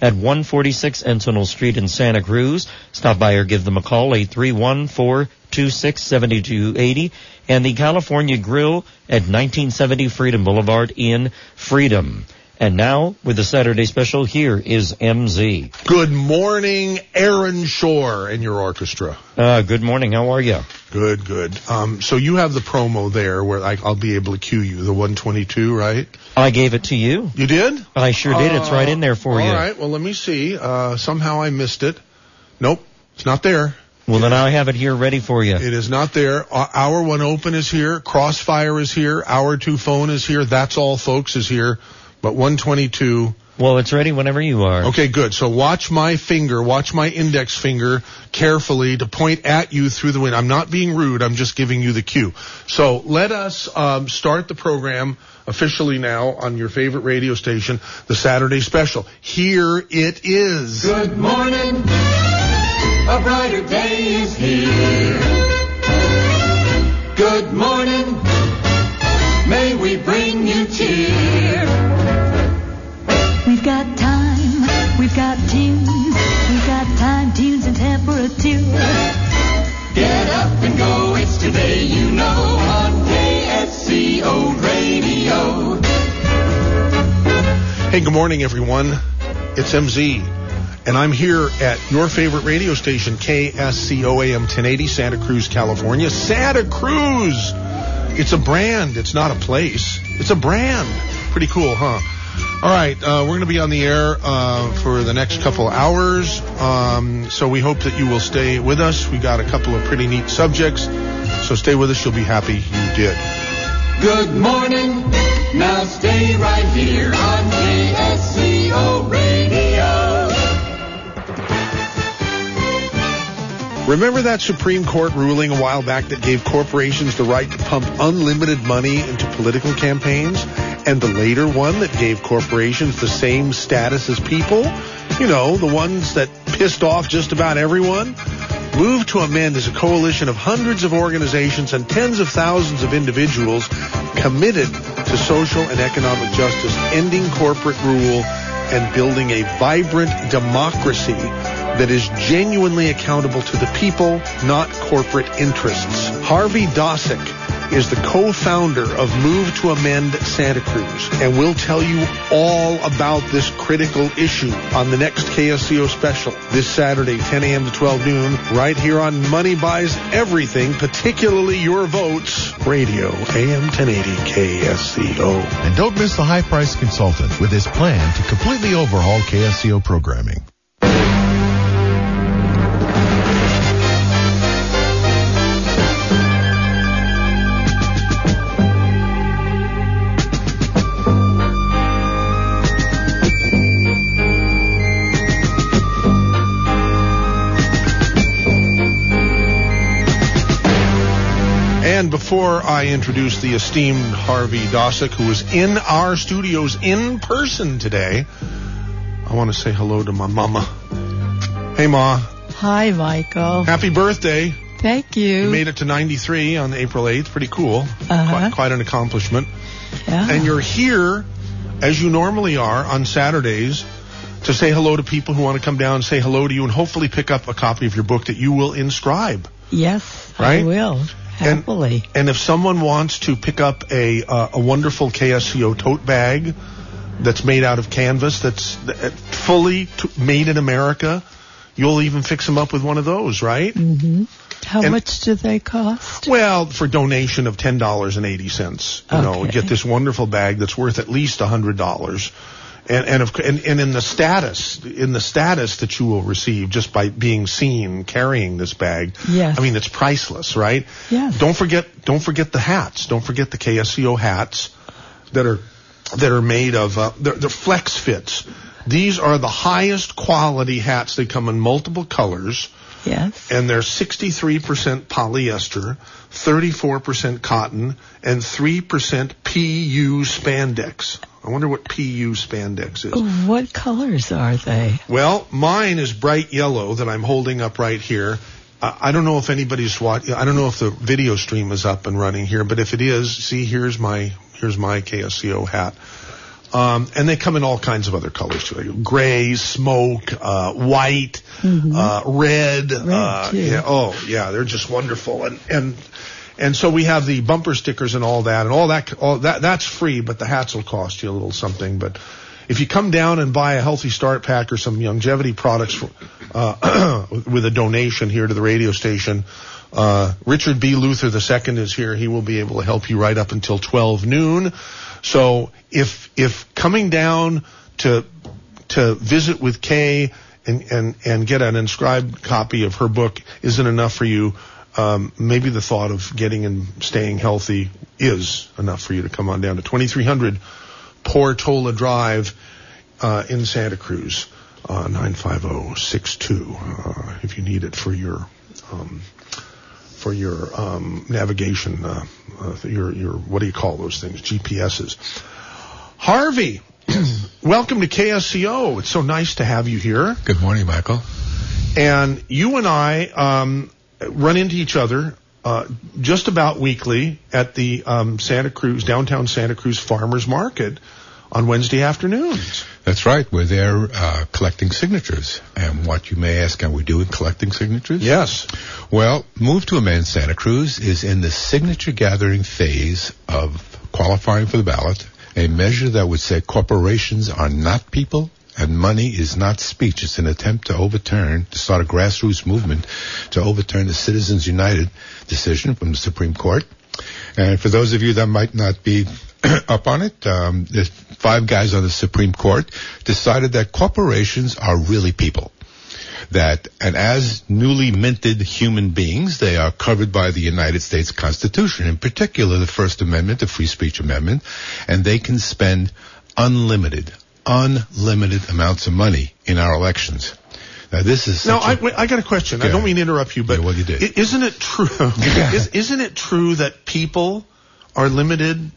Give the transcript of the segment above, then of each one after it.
at 146 Encinal Street in Santa Cruz. Stop by or give them a call, 831-426-7280. And the California Grill at 1970 Freedom Boulevard in Freedom. And now, with the Saturday special, here is MZ. Good morning, Aaron Schober and your orchestra. Good morning. How are you? Good, good. So you have the promo there where I'll be able to cue you, the 122, right? I gave it to you. You did? I sure did. It's right in there for you. All right. Well, let me see. Somehow I missed it. Nope. It's not there. Well, then I have it here ready for you. It is not there. Hour 1 open is here. Crossfire is here. Hour 2 phone is here. That's all, folks, is here. But 122. Well, it's ready whenever you are. Okay, good. So watch my finger, watch my index finger carefully to point at you through the window. I'm not being rude. I'm just giving you the cue. So let us start the program officially now on your favorite radio station, the Saturday Special. Here it is. Good morning. A brighter day is here. Good morning. May we bring you cheer. We've got time, we've got tunes, we've got time, tunes, and temperature. Get up and go, it's today, you know, on KSCO Radio. Hey, good morning, everyone. It's MZ, and I'm here at your favorite radio station, KSCO AM 1080, Santa Cruz, California. Santa Cruz! It's a brand, it's not a place. It's a brand. Pretty cool, huh? All right, we're going to be on the air for the next couple hours, so we hope that you will stay with us. We got a couple of pretty neat subjects, so stay with us. You'll be happy you did. Good morning. Now stay right here on KSCO Radio. Remember that Supreme Court ruling a while back that gave corporations the right to pump unlimited money into political campaigns? And the later one that gave corporations the same status as people, you know, the ones that pissed off just about everyone. Move to Amend is a coalition of hundreds of organizations and tens of thousands of individuals committed to social and economic justice, ending corporate rule, and building a vibrant democracy that is genuinely accountable to the people, not corporate interests. Harvey Dosick is the co-founder of Move to Amend Santa Cruz, and we'll tell you all about this critical issue on the next KSCO special this Saturday, 10 a.m. to 12 noon, right here on Money Buys Everything, particularly your votes, radio, AM 1080 KSCO. And don't miss the High Price Consultant with his plan to completely overhaul KSCO programming. And before I introduce the esteemed Harvey Dosick, who is in our studios in person today, I want to say hello to my mama. Hey, Ma. Hi, Michael. Happy birthday. Thank you. You made it to 93 on April 8th. Pretty cool. Uh-huh. Quite an accomplishment. Yeah. And you're here, as you normally are, on Saturdays to say hello to people who want to come down and say hello to you and hopefully pick up a copy of your book that you will inscribe. Yes, right? I will. Happily. And if someone wants to pick up a wonderful KSCO tote bag that's made out of canvas, that's fully made in America, you'll even fix them up with one of those, right? Mm-hmm. How much do they cost? Well, for donation of $10.80, you know, get this wonderful bag that's worth at least $100. And in the status that you will receive just by being seen carrying this bag. Yes. I mean, it's priceless, right? Yes. Don't forget the hats. Don't forget the KSCO hats that are made of they're flex fits. These are the highest quality hats. They come in multiple colors. Yes. And they're 63% polyester, 34% cotton, and 3% PU spandex. I wonder what PU spandex is. What colors are they? Well, mine is bright yellow that I'm holding up right here. I don't know if anybody's watching. I don't know if the video stream is up and running here, but if it is, see, here's my KSCO hat. And they come in all kinds of other colors too. Gray, smoke, white, red. Yeah, oh yeah, they're just wonderful. And so we have the bumper stickers and all that, and all that that's free, but the hats will cost you a little something. But if you come down and buy a Healthy Start pack or some longevity products for, with a donation here to the radio station, Richard B. Luther II is here. He will be able to help you right up until 12 noon. So if coming down to visit with Kay and get an inscribed copy of her book isn't enough for you, maybe the thought of getting and staying healthy is enough for you to come on down to 2300 Portola Drive in Santa Cruz, 95062, if you need it for your navigation, your what do you call those things, GPSs. Harvey, welcome to KSCO. It's so nice to have you here. Good morning, Michael. And you and I run into each other just about weekly at the downtown Santa Cruz Farmers Market on Wednesday afternoons. That's right. We're there collecting signatures. And what you may ask, are we doing collecting signatures? Yes. Well, Move to Amend Santa Cruz is in the signature gathering phase of qualifying for the ballot, a measure that would say corporations are not people and money is not speech. It's an attempt to start a grassroots movement to overturn the Citizens United decision from the Supreme Court. And for those of you that might not be up on it, there's five guys on the Supreme Court decided that corporations are really people. And as newly minted human beings, they are covered by the United States Constitution, in particular the First Amendment, the Free Speech Amendment, and they can spend unlimited amounts of money in our elections. Now, this is... Now, I got a question. Yeah. I don't mean to interrupt you, but... Yeah, well, you did. Isn't it true... Isn't it true that people are limited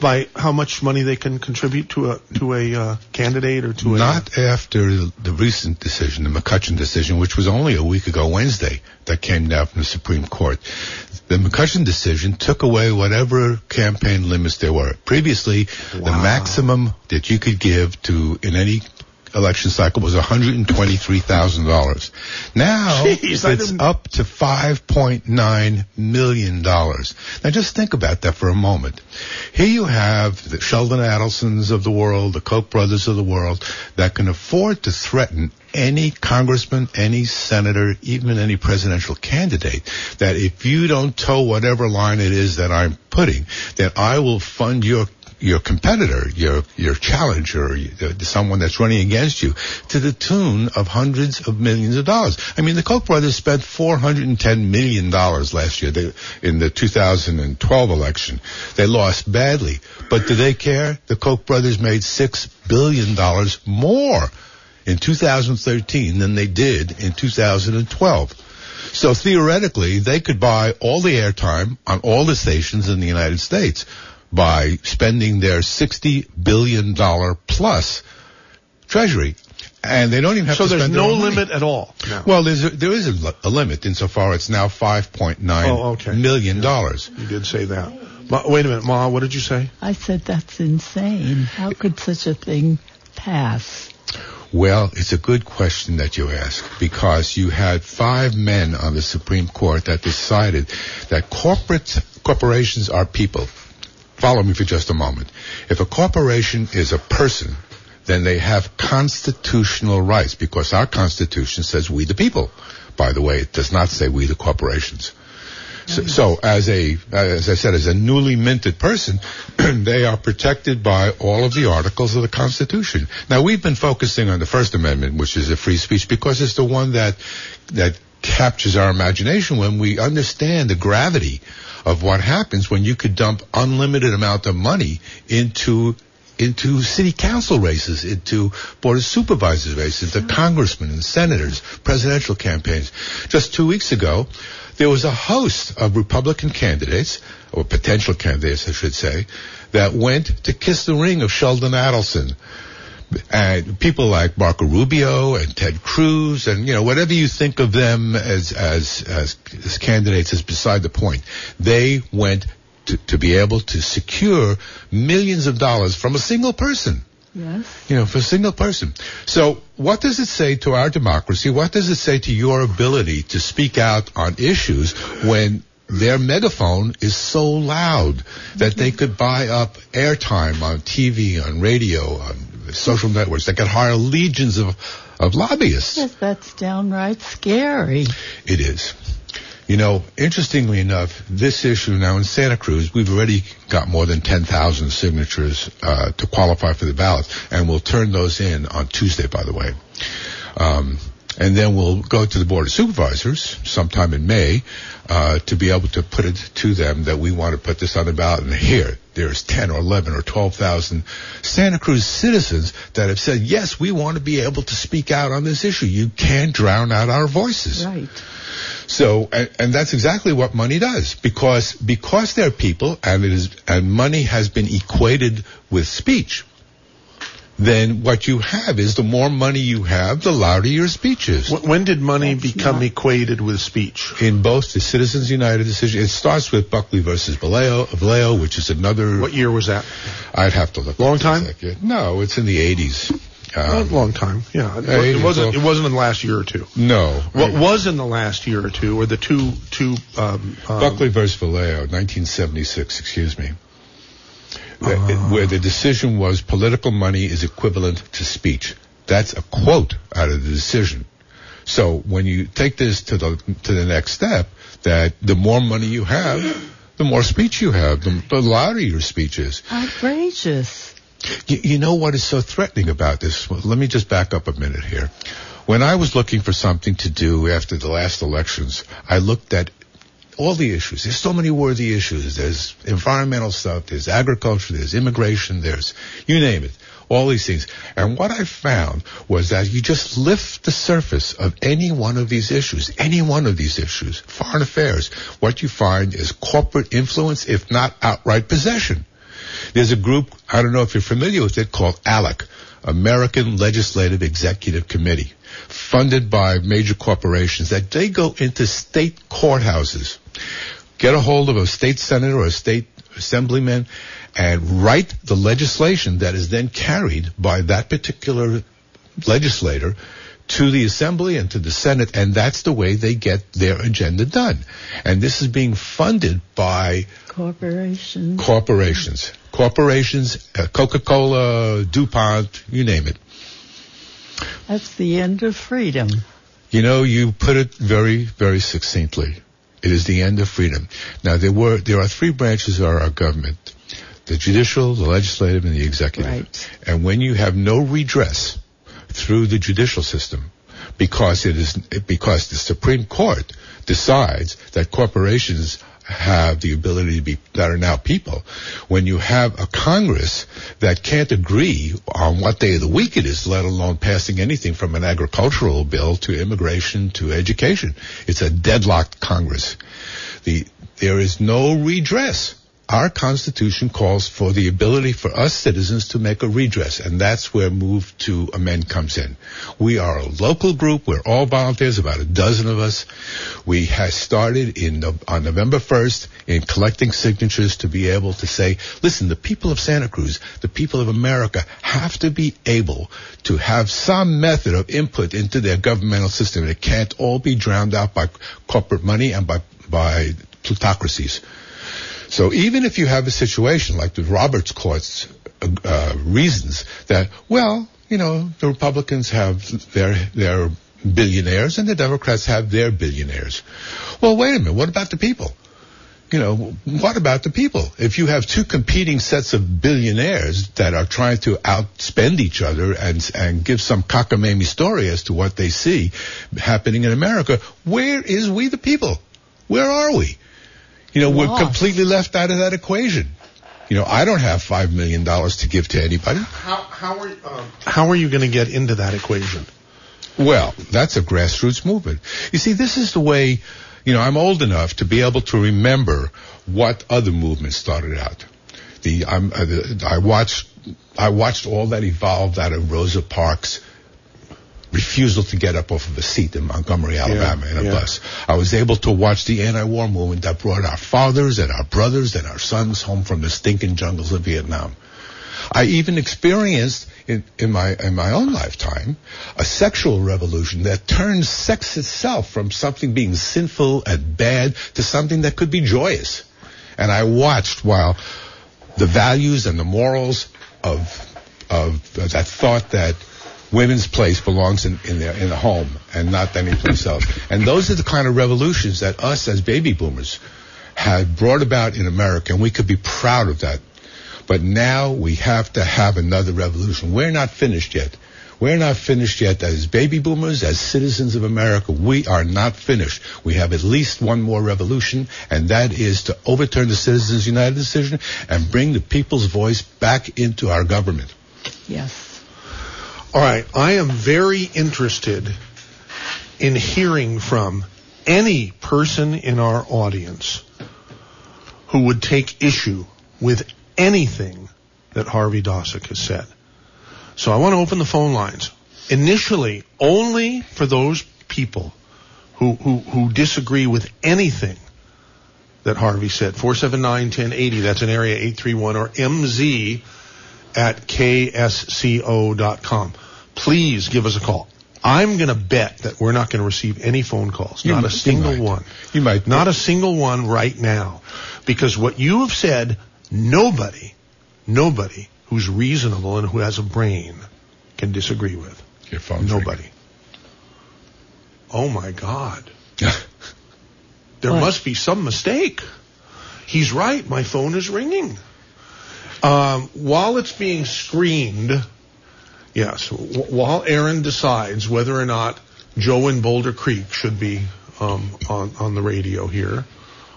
by how much money they can contribute to a candidate or to a... Not after the recent decision, the McCutcheon decision, which was only a week ago Wednesday, that came down from the Supreme Court. The McCutcheon decision took away whatever campaign limits there were. Previously, the maximum that you could give to in any election cycle was $123,000. Now, it's up to $5.9 million. Now, just think about that for a moment. Here you have the Sheldon Adelsons of the world, the Koch brothers of the world, that can afford to threaten any congressman, any senator, even any presidential candidate, that if you don't toe whatever line it is that I'm putting, that I will fund your competitor, your challenger, someone that's running against you, to the tune of hundreds of millions of dollars. I mean, the Koch brothers spent $410 million last year in the 2012 election. They lost badly. But do they care? The Koch brothers made $6 billion more in 2013 than they did in 2012. So theoretically, they could buy all the airtime on all the stations in the United States by spending their $60 billion plus treasury. And they don't even have to spend their own money. So there's no limit at all? No. Well, there is a limit insofar it's now $5.9 million. Yeah. Dollars. You did say that. Wait a minute, Ma, what did you say? I said that's insane. How could such a thing pass? Well, it's a good question that you ask, because you had five men on the Supreme Court that decided that corporations are people. Follow me for just a moment. If a corporation is a person, then they have constitutional rights, because our Constitution says we the people. By the way, it does not say we the corporations. So as I said, as a newly minted person, they are protected by all of the articles of the Constitution. Now, we've been focusing on the First Amendment, which is a free speech, because it's the one that captures our imagination when we understand the gravity of what happens when you could dump unlimited amount of money into city council races, into Board of Supervisors races, into congressmen and senators, presidential campaigns. Just 2 weeks ago, there was a host of Republican candidates, or potential candidates, I should say, that went to kiss the ring of Sheldon Adelson. And people like Marco Rubio and Ted Cruz, and whatever you think of them as candidates is beside the point. They went to be able to secure millions of dollars from a single person. Yes. You know, for a single person. So what does it say to our democracy? What does it say to your ability to speak out on issues when their megaphone is so loud that they could buy up airtime on TV, on radio, on social networks? They could hire legions of lobbyists. Yes, that's downright scary. It is. You know, interestingly enough, this issue now in Santa Cruz, we've already got more than 10,000 signatures to qualify for the ballot, and we'll turn those in on Tuesday, by the way. And then we'll go to the Board of Supervisors sometime in May to be able to put it to them that we want to put this on the ballot. And here, there's 10 or 11 or 12,000 Santa Cruz citizens that have said, yes, we want to be able to speak out on this issue. You can't drown out our voices. Right. So, and that's exactly what money does, because they're people, and it is, and money has been equated with speech. Then what you have is, the more money you have, the louder your speech is. When did money become equated with speech? In both the Citizens United decision, it starts with Buckley versus Valeo, which is another. What year was that? I'd have to look. Long time? No, it's in the 80s. Long time, yeah. It wasn't in the last year or two. No. What was in the last year or two were the two. Buckley versus Valeo, 1976. Excuse me. Where the decision was, political money is equivalent to speech. That's a quote out of the decision. So when you take this to the next step, that the more money you have, the more speech you have, the louder your speech is. Outrageous. You know what is so threatening about this? Well, let me just back up a minute here. When I was looking for something to do after the last elections, I looked at all the issues. There's so many worthy issues. There's environmental stuff. There's agriculture. There's immigration. There's, you name it, all these things. And what I found was that you just lift the surface of any one of these issues, foreign affairs. What you find is corporate influence, if not outright possession. There's a group, I don't know if you're familiar with it, called ALEC, American Legislative Executive Committee, funded by major corporations, that they go into state courthouses, get a hold of a state senator or a state assemblyman, and write the legislation that is then carried by that particular legislator to the Assembly and to the Senate, and that's the way they get their agenda done. And this is being funded by corporations, Coca-Cola, DuPont, you name it. That's the end of freedom. You know, you put it very, very succinctly. It is the end of freedom. Now, there are three branches of our government: the judicial, the legislative, and the executive. Right. And when you have no redress through the judicial system, because the Supreme Court decides that corporations have the ability to be, that are now people, when you have a Congress that can't agree on what day of the week it is, let alone passing anything from an agricultural bill to immigration to education, it's a deadlocked Congress. There is no redress. Our Constitution calls for the ability for us citizens to make a redress, and that's where Move to Amend comes in. We are a local group. We're all volunteers, about a dozen of us. We have started on November 1st in collecting signatures to be able to say, listen, the people of Santa Cruz, the people of America, have to be able to have some method of input into their governmental system. It can't all be drowned out by corporate money and by plutocracies. So even if you have a situation like the Roberts Court's reasons that, well, you know, the Republicans have their billionaires and the Democrats have their billionaires. Well, wait a minute. What about the people? You know, what about the people? If you have two competing sets of billionaires that are trying to outspend each other and give some cockamamie story as to what they see happening in America, where is we the people? Where are we? You know, we're completely left out of that equation. You know, I don't have $5 million to give to anybody. How are you going to get into that equation? Well, that's a grassroots movement. You see, this is the way, you know, I'm old enough to be able to remember what other movements started out. I watched all that evolved out of Rosa Parks' refusal to get up off of a seat in Montgomery, Alabama, in a bus. I was able to watch the anti-war movement that brought our fathers and our brothers and our sons home from the stinking jungles of Vietnam. I even experienced in my own lifetime a sexual revolution that turned sex itself from something being sinful and bad to something that could be joyous. And I watched while the values and the morals of that thought that women's place belongs in the home and not any place else. And those are the kind of revolutions that us as baby boomers had brought about in America, and we could be proud of that. But now we have to have another revolution. We're not finished yet. We're not finished yet as baby boomers, as citizens of America. We are not finished. We have at least one more revolution, and that is to overturn the Citizens United decision and bring the people's voice back into our government. Yes. All right. I am very interested in hearing from any person in our audience who would take issue with anything that Harvey Dosick has said. So I want to open the phone lines. Initially, only for those people who disagree with anything that Harvey said. 479-1080, that's an area 831, or mz@ksco.com. Please give us a call. I'm going to bet that we're not going to receive any phone calls. Not a single one. You might. Not a single one right now. Because what you have said... Nobody who's reasonable and who has a brain can disagree with. Your phone's nobody. Ringing. Oh, my God. There must be some mistake. He's right. My phone is ringing. While it's being screened, while Aaron decides whether or not Joe in Boulder Creek should be on the radio here,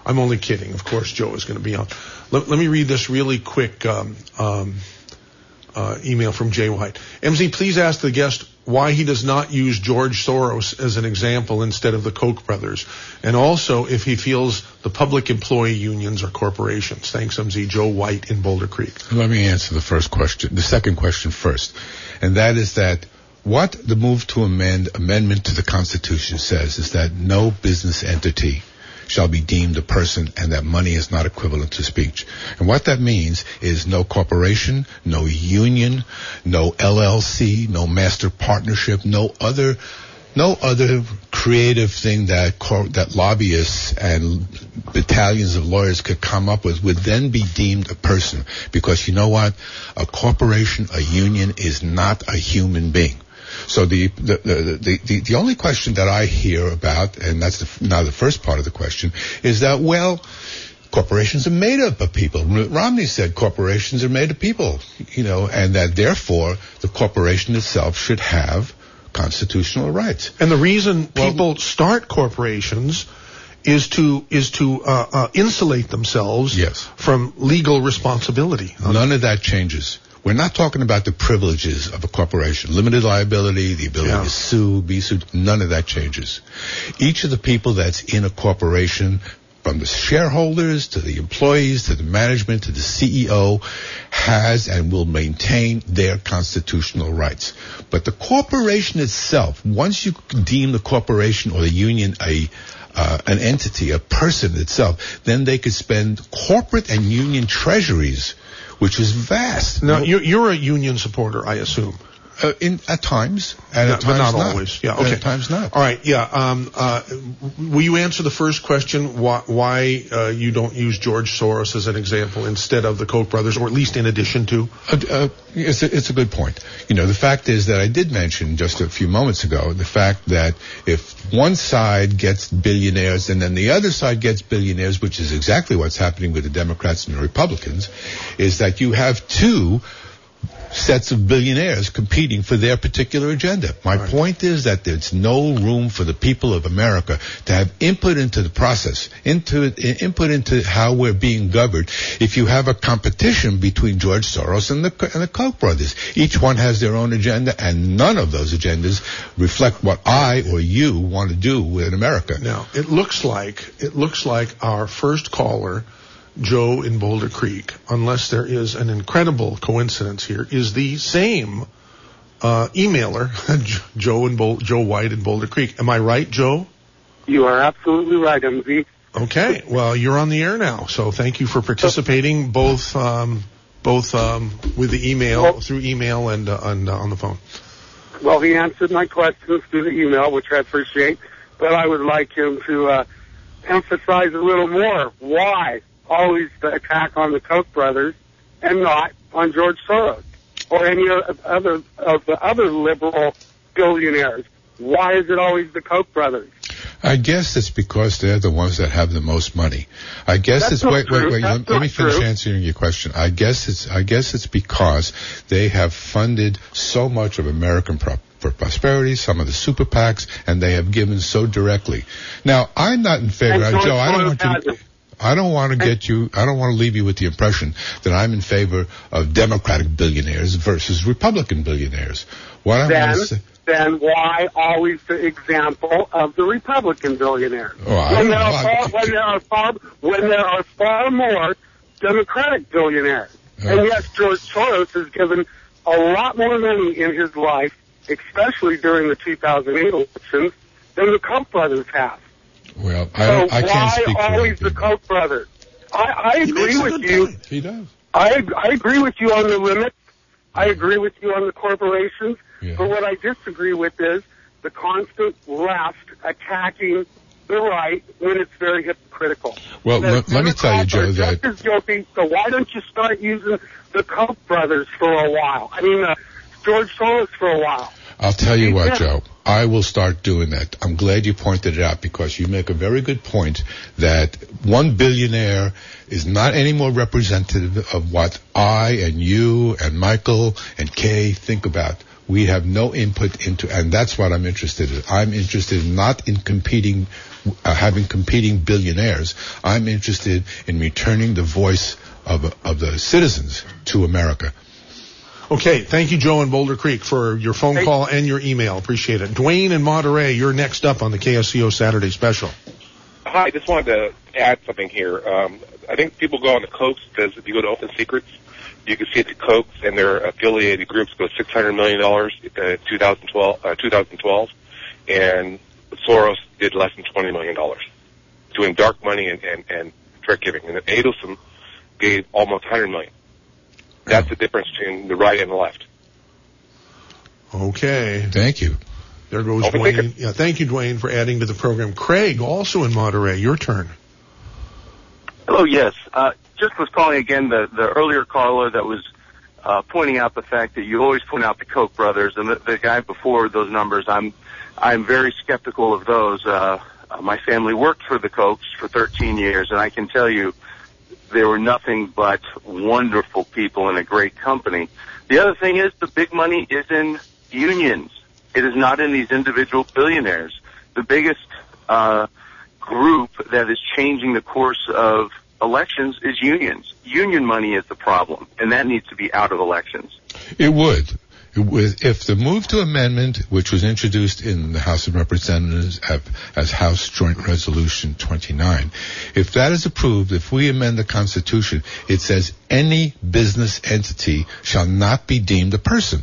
I'm only kidding. Of course, Joe is going to be on. Let me read this really quick email from Jay White. MZ, please ask the guest why he does not use George Soros as an example instead of the Koch brothers, and also if he feels the public employee unions are corporations. Thanks, MZ. Joe White in Boulder Creek. Let me answer the second question first, and that is that what the Move to Amend amendment to the Constitution says is that no business entity shall be deemed a person, and that money is not equivalent to speech. And what that means is no corporation, no union, no LLC, no master partnership, no other creative thing that lobbyists and battalions of lawyers could come up with would then be deemed a person. Because you know what? A corporation, a union is not a human being. So the only question that I hear about, and that's now the first part of the question, is that, well, corporations are made up of people. Mitt Romney said corporations are made of people, and that therefore the corporation itself should have constitutional rights. And the reason people start corporations is to insulate themselves from legal responsibility. None of that changes. We're not talking about the privileges of a corporation, limited liability, the ability to sue, be sued. None of that changes. Each of the people that's in a corporation, from the shareholders to the employees to the management to the CEO, has and will maintain their constitutional rights. But the corporation itself, once you deem the corporation or the union an entity, a person itself, then they could spend corporate and union treasuries, which is vast. Now, you're a union supporter, I assume. At times. But not always. Yeah, okay. At times not. All right, yeah. Will you answer the first question, why you don't use George Soros as an example instead of the Koch brothers, or at least in addition to? It's a good point. The fact is that I did mention just a few moments ago the fact that if one side gets billionaires and then the other side gets billionaires, which is exactly what's happening with the Democrats and the Republicans, is that you have two sets of billionaires competing for their particular agenda. My point is that there's no room for the people of America to have input into the process, input into how we're being governed, if you have a competition between George Soros and the Koch brothers. Each one has their own agenda, and none of those agendas reflect what I or you want to do with America. Now, it looks like our first caller, Joe in Boulder Creek, unless there is an incredible coincidence here, is the same emailer, Joe White in Boulder Creek. Am I right, Joe? You are absolutely right, MZ. Okay. Well, you're on the air now, so thank you for participating both with the email, through email and on the phone. Well, he answered my questions through the email, which I appreciate, but I would like him to emphasize a little more why always the attack on the Koch brothers and not on George Soros or any of the other liberal billionaires. Why is it always the Koch brothers? I guess it's because they're the ones that have the most money. I guess Wait. Let me finish answering your question. I guess it's because they have funded so much of American prosperity, some of the super PACs, and they have given so directly. Now, I'm not in favor, Joe. I don't want to leave you with the impression that I'm in favor of Democratic billionaires versus Republican billionaires. Then why always the example of the Republican billionaires? When there are far more Democratic billionaires. And yes, George Soros has given a lot more money in his life, especially during the 2008 elections, than the Koch brothers have. Well, I can't speak for them. Why always the Koch brothers? I agree with you. He does. I agree with you on the limits. I agree with you on the corporations. Yeah. But what I disagree with is the constant left attacking the right when it's very hypocritical. Well, let me tell you, Joe, that... Just as guilty, so why don't you start using the Koch brothers for a while? I mean, George Soros for a while. I'll tell you what, Joe. I will start doing that. I'm glad you pointed it out because you make a very good point that one billionaire is not any more representative of what I and you and Michael and Kay think about. We have no input into, and that's what I'm interested in. I'm interested not in competing, having competing billionaires. I'm interested in returning the voice of the citizens to America. Okay, thank you, Joe in Boulder Creek, for your phone call and your email. Appreciate it. Dwayne in Monterey, you're next up on the KSCO Saturday Special. Hi, I just wanted to add something here. I think people go on the Kochs because if you go to Open Secrets, you can see the Kochs and their affiliated groups go $600 million in 2012, and Soros did less than $20 million, doing dark money and trick giving. And Adelson gave almost $100 million. That's the difference between the right and the left. Okay. Thank you. There goes Dwayne. Yeah, thank you, Dwayne, for adding to the program. Craig, also in Monterey, your turn. Hello, yes. Just was calling again the earlier caller that was pointing out the fact that you always point out the Koch brothers and the guy before those numbers. I'm very skeptical of those. My family worked for the Kochs for 13 years, and I can tell you they were nothing but wonderful people and a great company. The other thing is the big money is in unions. It is not in these individual billionaires. The biggest group that is changing the course of elections is unions. Union money is the problem, and that needs to be out of elections. It would. If the move to amendment, which was introduced in the House of Representatives as House Joint Resolution 29, if that is approved, if we amend the Constitution, it says any business entity shall not be deemed a person.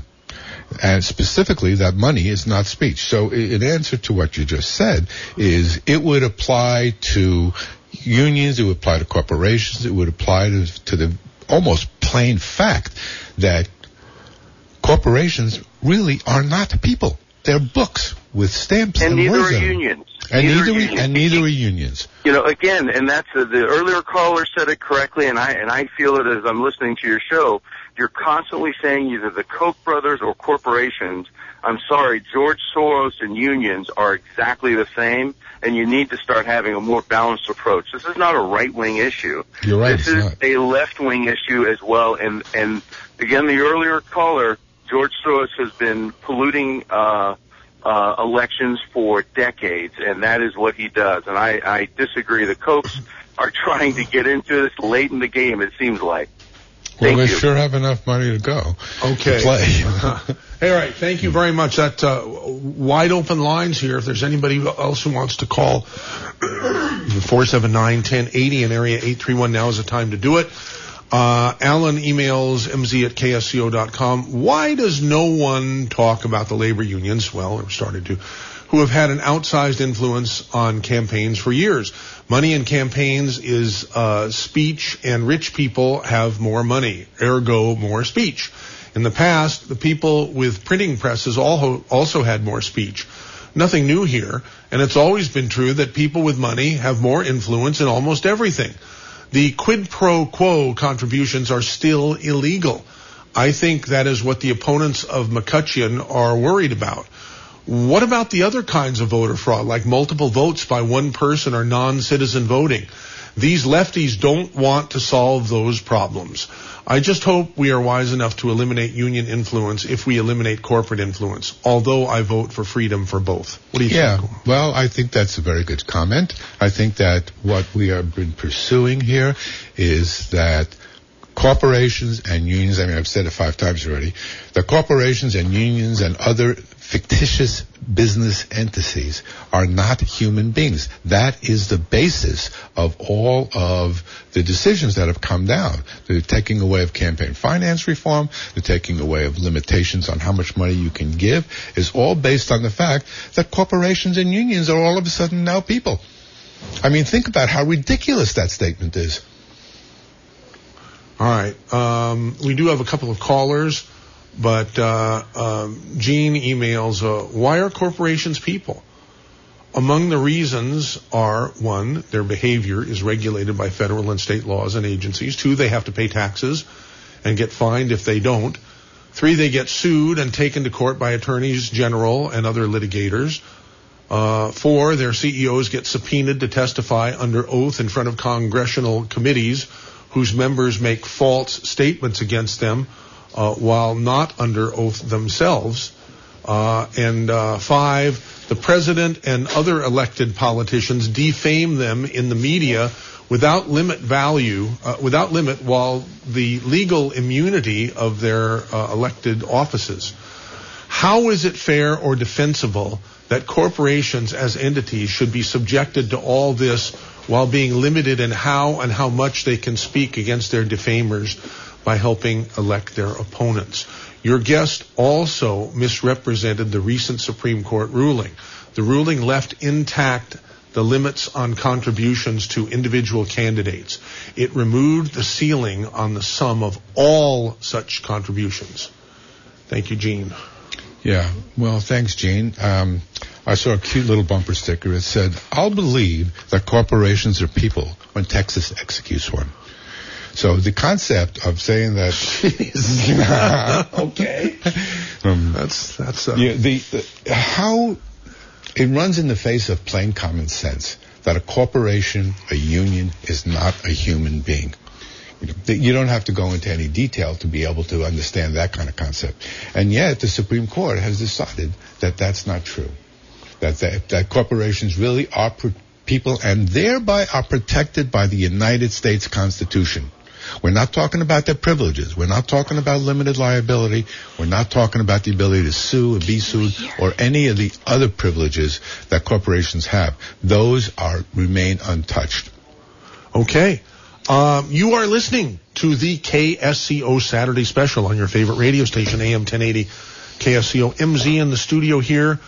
And specifically, that money is not speech. So in answer to what you just said is it would apply to unions, it would apply to corporations, it would apply to the almost plain fact that corporations really are not people. They're books with stamps and words on them. And neither are unions. You know, again, and that's the earlier caller said it correctly, and I feel it as I'm listening to your show. You're constantly saying either the Koch brothers or corporations. I'm sorry, George Soros and unions are exactly the same, and you need to start having a more balanced approach. This is not a right-wing issue. You're right. This is a left-wing issue as well. And again, the earlier caller, George Soros has been polluting elections for decades, and that is what he does. And I disagree. The Kochs are trying to get into this late in the game, it seems like. Well, they sure have enough money to go. Okay. To play. All right. Thank you very much. That wide open lines here. If there's anybody else who wants to call 479-1080 in area 831, now is the time to do it. Alan emails mz@ksco.com. Why does no one talk about the labor unions? Well, they're starting to, who have had an outsized influence on campaigns for years. Money in campaigns is speech, and rich people have more money, ergo more speech. In the past, the people with printing presses also had more speech. Nothing new here, and it's always been true that people with money have more influence in almost everything. The quid pro quo contributions are still illegal. I think that is what the opponents of McCutcheon are worried about. What about the other kinds of voter fraud, like multiple votes by one person or non-citizen voting? These lefties don't want to solve those problems. I just hope we are wise enough to eliminate union influence if we eliminate corporate influence, although I vote for freedom for both. What do you think? Yeah, well, I think that's a very good comment. I think that what we have been pursuing here is that corporations and unions, I mean, I've said it 5 times already, the corporations and unions and other fictitious business entities are not human beings. That is the basis of all of the decisions that have come down. The taking away of campaign finance reform, the taking away of limitations on how much money you can give, is all based on the fact that corporations and unions are all of a sudden now people. I mean, think about how ridiculous that statement is. All right. We do have a couple of callers. But Gene emails, why are corporations people? Among the reasons are, 1, their behavior is regulated by federal and state laws and agencies. 2, they have to pay taxes and get fined if they don't. 3, they get sued and taken to court by attorneys general and other litigators. 4, their CEOs get subpoenaed to testify under oath in front of congressional committees whose members make false statements against them, while not under oath themselves. And 5, the president and other elected politicians defame them in the media without limit while the legal immunity of their elected offices. How is it fair or defensible that corporations as entities should be subjected to all this while being limited in how and how much they can speak against their defamers by helping elect their opponents? Your guest also misrepresented the recent Supreme Court ruling. The ruling left intact the limits on contributions to individual candidates. It removed the ceiling on the sum of all such contributions. Thank you, Gene. Yeah, well, thanks, Gene. I saw a cute little bumper sticker. It said, "I'll believe that corporations are people when Texas executes one." So the concept of saying that, okay, how it runs in the face of plain common sense that a corporation, a union, is not a human being. You don't have to go into any detail to be able to understand that kind of concept. And yet the Supreme Court has decided that that's not true, that corporations really are people and thereby are protected by the United States Constitution. We're not talking about their privileges. We're not talking about limited liability. We're not talking about the ability to sue or be sued or any of the other privileges that corporations have. Those remain untouched. Okay. You are listening to the KSCO Saturday Special on your favorite radio station, AM 1080 KSCO. MZ in the studio here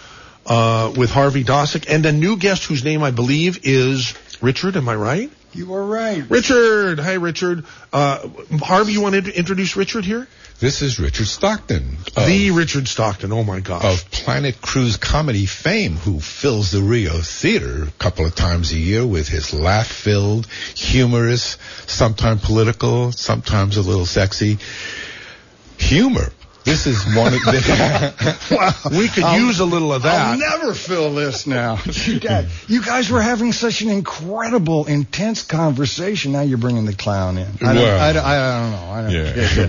with Harvey Dosick and a new guest whose name I believe is Richard. Am I right? You are right. Richard. Hi, Richard. Harvey, you want to introduce Richard here? This is Richard Stockton. The Richard Stockton. Oh, my gosh. Of Planet Cruise comedy fame, who fills the Rio Theater a couple of times a year with his laugh-filled, humorous, sometimes political, sometimes a little sexy humor. This is one of the... Wow. We could use a little of that. I'll never fill this now. You guys were having such an incredible, intense conversation. Now you're bringing the clown in. I don't know.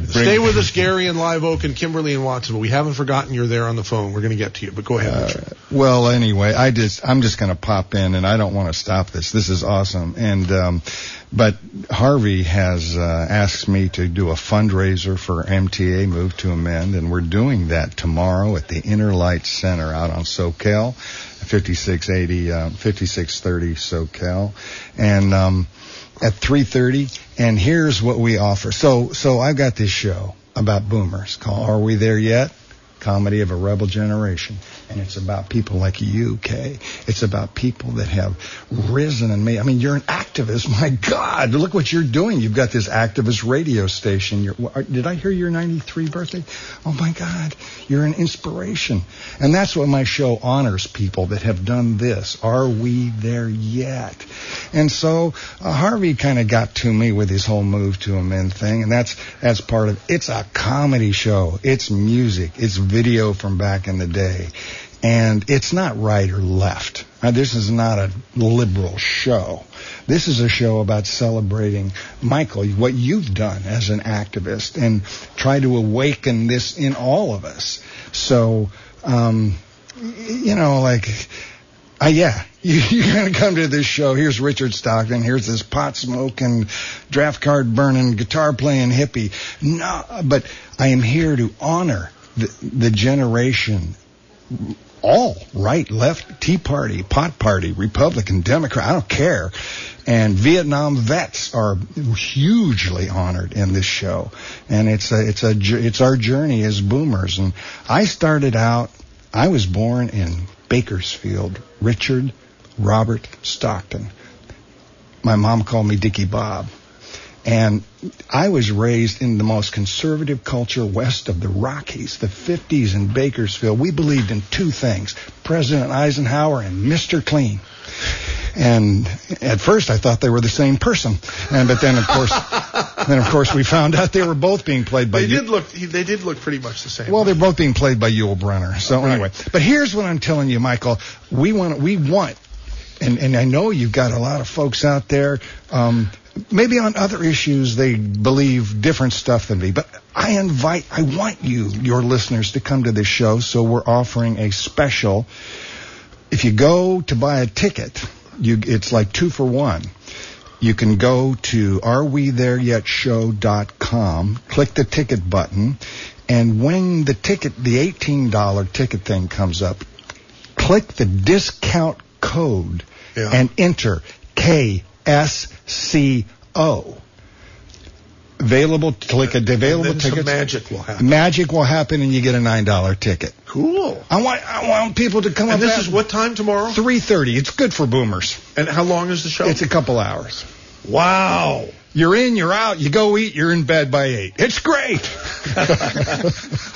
Stay with us, Gary in Live Oak and Kimberly in Watsonville. We haven't forgotten you're there on the phone. We're going to get to you, but go ahead, Richard. Well, anyway, I'm just going to pop in, and I don't want to stop this. This is awesome. And but Harvey has asked me to do a fundraiser for MTA, Move to Amend. And we're doing that tomorrow at the Innerlight Center out on Soquel, 5630 Soquel. And at 3:30, and here's what we offer. So I've got this show about boomers called Are We There Yet? Comedy of a Rebel Generation. And it's about people like you, Kay. It's about people that have risen and made. I mean, you're an activist. My God, look what you're doing. You've got this activist radio station. Did I hear your 93 birthday? Oh, my God. You're an inspiration. And that's what my show honors, people that have done this. Are we there yet? And so Harvey kind of got to me with his whole Move to Amend thing. And that's part of it. It's a comedy show. It's music. It's video from back in the day. And it's not right or left. Now, this is not a liberal show. This is a show about celebrating, Michael, what you've done as an activist and try to awaken this in all of us. So, you're going to come to this show. Here's Richard Stockton. Here's this pot-smoking, draft card-burning, guitar-playing hippie. No, but I am here to honor the generation. All right, left, Tea Party, Pot Party, Republican, Democrat, I don't care. And Vietnam vets are hugely honored in this show. And it's our journey as boomers. And I was born in Bakersfield, Richard Robert Stockton. My mom called me Dickie Bob. And I was raised in the most conservative culture west of the Rockies, the 50s in Bakersfield. We believed in two things, President Eisenhower and Mr. Clean. And at first I thought they were the same person. But then, of course, we found out they were both being played by... They did look pretty much the same. Well, they're both being played by Yul Brynner. So Anyway, but here's what I'm telling you, Michael. We want, and I know you've got a lot of folks out there... maybe on other issues they believe different stuff than me, but I want your listeners, to come to this show, so we're offering a special. If you go to buy a ticket, it's like 2 for 1. You can go to arewethereyetshow.com, click the ticket button, and when the $18 ticket thing comes up, click the discount code and enter KSCO. Available tickets. Magic will happen. Magic will happen, and you get a $9 ticket. Cool. I want people to come. And this is what time tomorrow? 3:30. It's good for boomers. And how long is the show? It's a couple hours. Wow. You're in, you're out, you go eat, you're in bed by 8. It's great.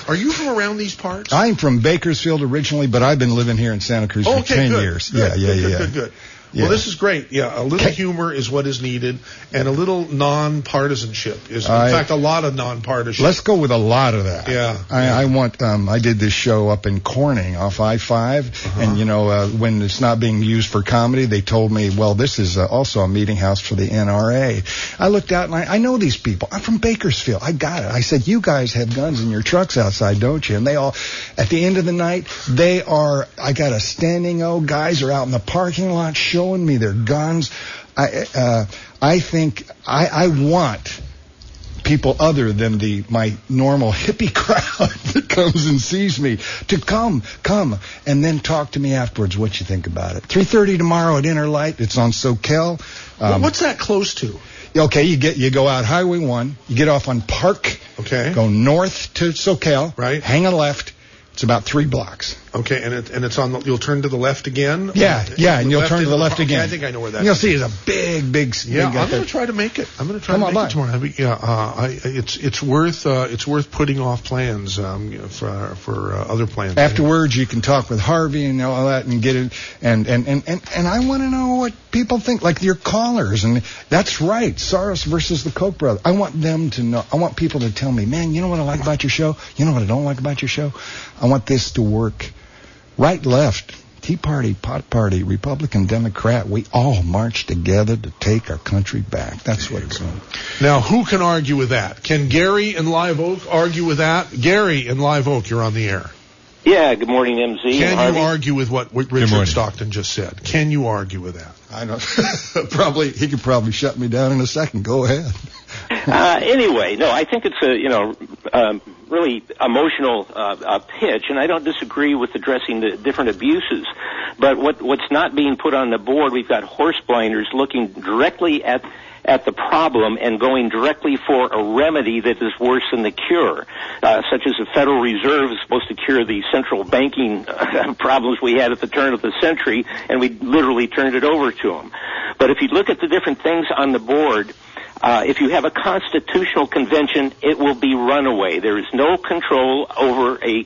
Are you from around these parts? I'm from Bakersfield originally, but I've been living here in Santa Cruz for 10 years. Good. Yeah. Well, this is great. Yeah, a little humor is what is needed, and a little non-partisanship is, in fact, a lot of non-partisanship. Let's go with a lot of that. Yeah. I did this show up in Corning off I-5, and, when it's not being used for comedy, they told me, well, this is also a meeting house for the NRA. I looked out, and I know these people. I'm from Bakersfield. I got it. I said, you guys have guns in your trucks outside, don't you? And they all, at the end of the night, I got a standing O. Guys are out in the parking lot showing me their guns. I think I want people other than my normal hippie crowd that comes and sees me to come, and then talk to me afterwards what you think about it. 3:30 tomorrow at Innerlight. It's on Soquel. What's that close to? Okay, you go out Highway 1, you get off on Park, go north to Soquel, right? Hang a left. It's about 3 blocks. Okay, and it's on. You'll turn to the left again. And you'll turn to the left again. I think I know where that is. You'll see it's a big. Yeah, I'm going to try to make it. Tomorrow. It's worth putting off plans for other plans. Afterwards, you can talk with Harvey and all that, and get it. And I want to know what people think, like your callers, and that's right. Soros versus the Koch brothers. I want them to know. I want people to tell me, man, you know what I like about your show? You know what I don't like about your show? I want this to work right, left, Tea Party, Pot Party, Republican, Democrat. We all march together to take our country back. That's what it's on. Now, who can argue with that? Can Gary in Live Oak argue with that? Gary in Live Oak, you're on the air. Yeah, good morning, MZ. Can you argue with what Richard Stockton just said? Can you argue with that? I don't. He could probably shut me down in a second. Go ahead. Anyway, no, I think it's a really emotional pitch, and I don't disagree with addressing the different abuses. But what's not being put on the board, we've got horse blinders looking directly at at the problem and going directly for a remedy that is worse than the cure, such as the Federal Reserve is supposed to cure the central banking problems we had at the turn of the century, and we literally turned it over to them. But if you look at the different things on the board, if you have a constitutional convention, it will be runaway. There is no control over a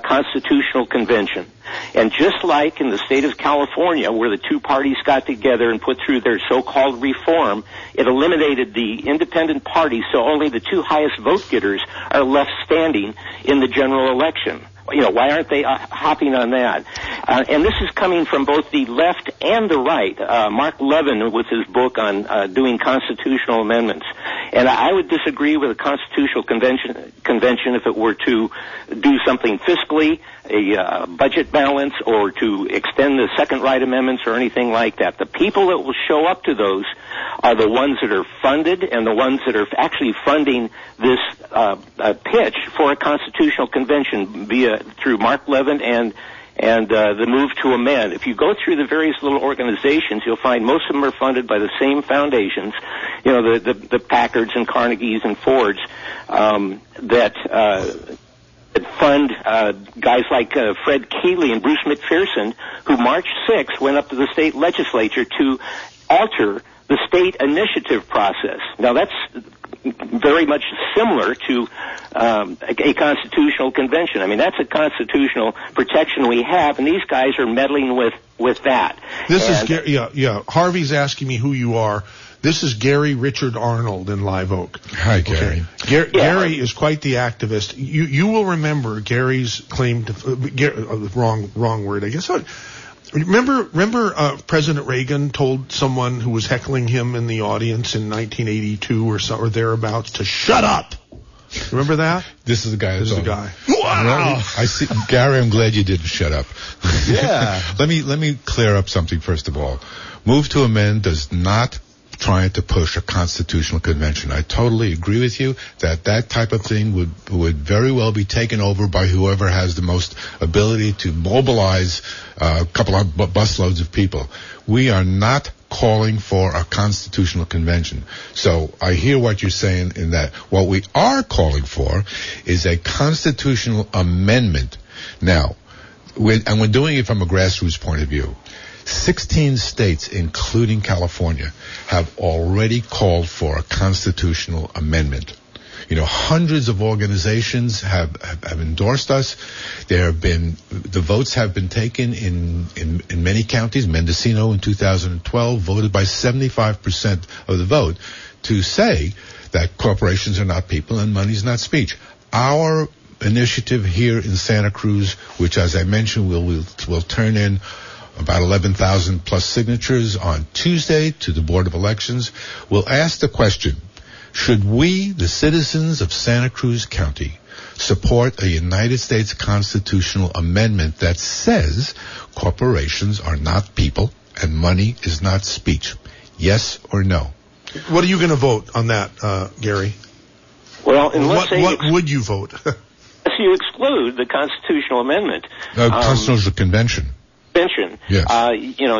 constitutional convention. And just like in the state of California, where the two parties got together and put through their so-called reform, it eliminated the independent party, so only the two highest vote-getters are left standing in the general election. You know, why aren't they hopping on that? And this is coming from both the left and the right. Mark Levin with his book on doing constitutional amendments. And I would disagree with a constitutional convention if it were to do something fiscally, a budget balance, or to extend the Second Right Amendments or anything like that. The people that will show up to those are the ones that are funded and the ones that are actually funding this pitch for a constitutional convention via through Mark Levin and the Move to Amend. If you go through the various little organizations, you'll find most of them are funded by the same foundations, you know, the Packards and Carnegies and Fords, that fund guys like Fred Keeley and Bruce McPherson, who March 6th went up to the state legislature to alter the state initiative process. Now, that's very much similar to a constitutional convention. I mean, that's a constitutional protection we have, and these guys are meddling with that. This is yeah. Harvey's asking me who you are. This is Gary Richard Arnold in Live Oak. Hi, Gary. Okay. Gary is quite the activist. You will remember Gary's claim to wrong word, I guess. Remember, President Reagan told someone who was heckling him in the audience in 1982 or thereabouts to shut up. Remember that? This is the guy. This is the guy. Wow! I see, Gary. I'm glad you didn't shut up. Yeah. Let me clear up something first of all. Move to Amend does not trying to push a constitutional convention. I totally agree with you that type of thing would very well be taken over by whoever has the most ability to mobilize a couple of busloads of people. We are not calling for a constitutional convention. So I hear what you're saying in that. What we are calling for is a constitutional amendment. Now, we're doing it from a grassroots point of view. 16 states, including California, have already called for a constitutional amendment. You know, hundreds of organizations have endorsed us. The votes have been taken in many counties. Mendocino in 2012 voted by 75% of the vote to say that corporations are not people and money's not speech. Our initiative here in Santa Cruz, which as I mentioned will turn in about 11,000 plus signatures on Tuesday to the Board of Elections, will ask the question, should we, the citizens of Santa Cruz County, support a United States constitutional amendment that says corporations are not people and money is not speech? Yes or no? What are you going to vote on that, Gary? Well, what would you vote? If you exclude the constitutional amendment. Constitutional convention. Yes. You're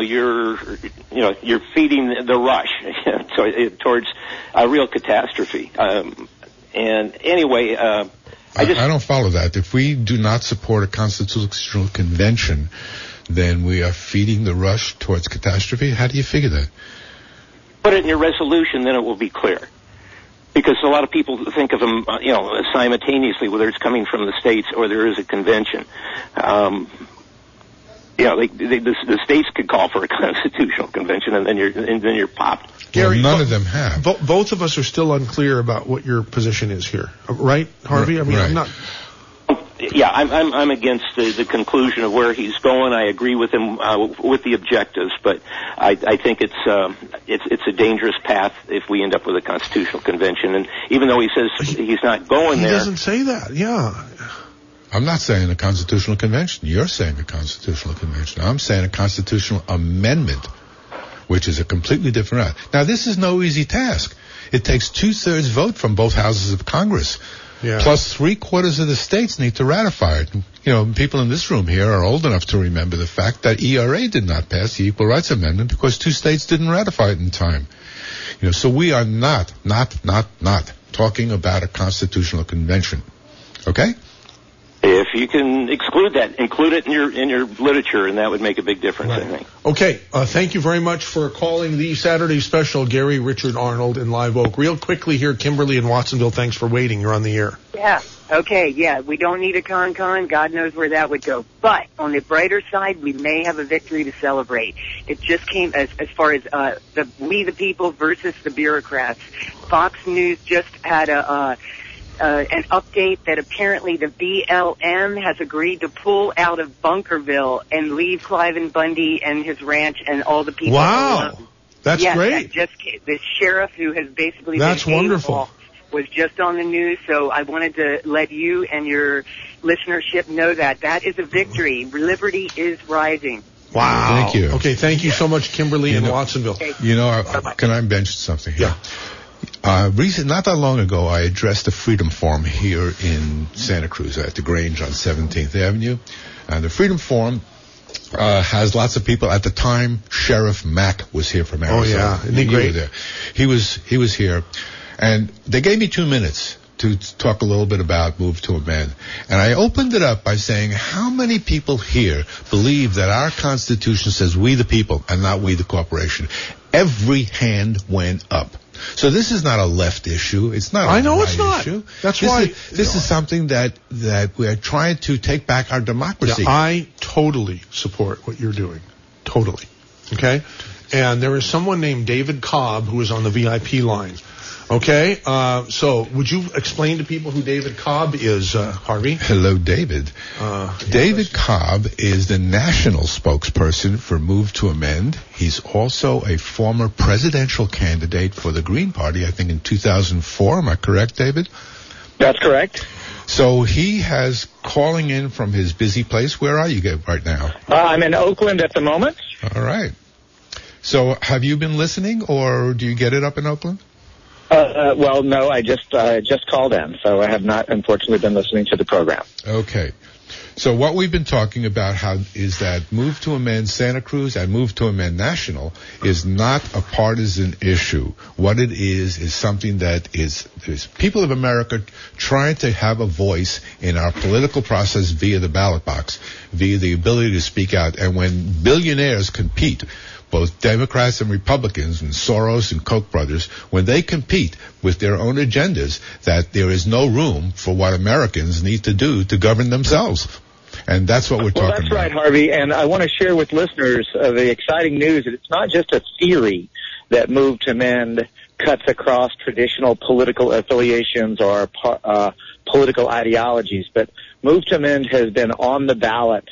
feeding the rush towards a real catastrophe. And anyway, I don't follow that. If we do not support a constitutional convention, then we are feeding the rush towards catastrophe. How do you figure that? Put it in your resolution, then it will be clear. Because a lot of people think of them, simultaneously, whether it's coming from the states or there is a convention. The states could call for a constitutional convention, and then you're popped. Gary, well, none of them have. Both of us are still unclear about what your position is here, right, Harvey? I mean, right. I'm against the conclusion of where he's going. I agree with him with the objectives, but I think it's a dangerous path if we end up with a constitutional convention. And even though he says he's not going there, he doesn't say that. Yeah. I'm not saying a constitutional convention. You're saying a constitutional convention. I'm saying a constitutional amendment, which is a completely different act. Now, this is no easy task. It takes two-thirds vote from both houses of Congress. Yeah. Plus, 3/4 of the states need to ratify it. You know, people in this room here are old enough to remember the fact that ERA did not pass the Equal Rights Amendment because 2 states didn't ratify it in time. You know, so we are not talking about a constitutional convention. Okay? If you can exclude that, include it in your literature, and that would make a big difference, right. I think. Okay. Thank you very much for calling the Saturday special, Gary, Richard Arnold, and Live Oak. Real quickly here, Kimberly in Watsonville, thanks for waiting. You're on the air. Yeah. Okay. Yeah. We don't need a con-con. God knows where that would go. But on the brighter side, we may have a victory to celebrate. It just came as far as we the people versus the bureaucrats. Fox News just had an update that apparently the BLM has agreed to pull out of Bunkerville and leave Cliven Bundy and his ranch and all the people. Wow, that's great. That just, the sheriff who has basically been wonderful was just on the news, so I wanted to let you and your listenership know that is a victory. Liberty is rising. Wow. Thank you. Okay, thank you so much, Kimberly in Watsonville. Okay. You know, can I mention something here? Yeah. Not that long ago, I addressed the Freedom Forum here in Santa Cruz at the Grange on 17th Avenue. And the Freedom Forum has lots of people. At the time, Sheriff Mack was here from Arizona. Oh, yeah. Isn't he great? There. He was here. And they gave me 2 minutes to talk a little bit about Move to Amend. And I opened it up by saying, how many people here believe that our Constitution says we the people and not we the corporation? Every hand went up. So this is not a left issue. It's not a right issue. That's why this is something that we are trying to take back our democracy. Yeah, I totally support what you're doing. Totally. Okay? And there is someone named David Cobb who is on the VIP line. Okay? So would you explain to people who David Cobb is, Harvey? Hello, David. David Cobb is the national spokesperson for Move to Amend. He's also a former presidential candidate for the Green Party, I think in 2004. Am I correct, David? That's correct. So he has calling in from his busy place. Where are you right now? I'm in Oakland at the moment. All right. So have you been listening, or do you get it up in Oakland? Well, no, I just called in, so I have not, unfortunately, been listening to the program. Okay. So what we've been talking about is that Move to Amend Santa Cruz and Move to Amend National is not a partisan issue. What it is something that is people of America trying to have a voice in our political process via the ballot box, via the ability to speak out. And when billionaires compete, both Democrats and Republicans and Soros and Koch brothers, when they compete with their own agendas, that there is no room for what Americans need to do to govern themselves. And that's what we're talking about. Well, that's right, Harvey. And I want to share with listeners the exciting news that it's not just a theory that Move to Amend cuts across traditional political affiliations or political ideologies, but Move to Amend has been on the ballot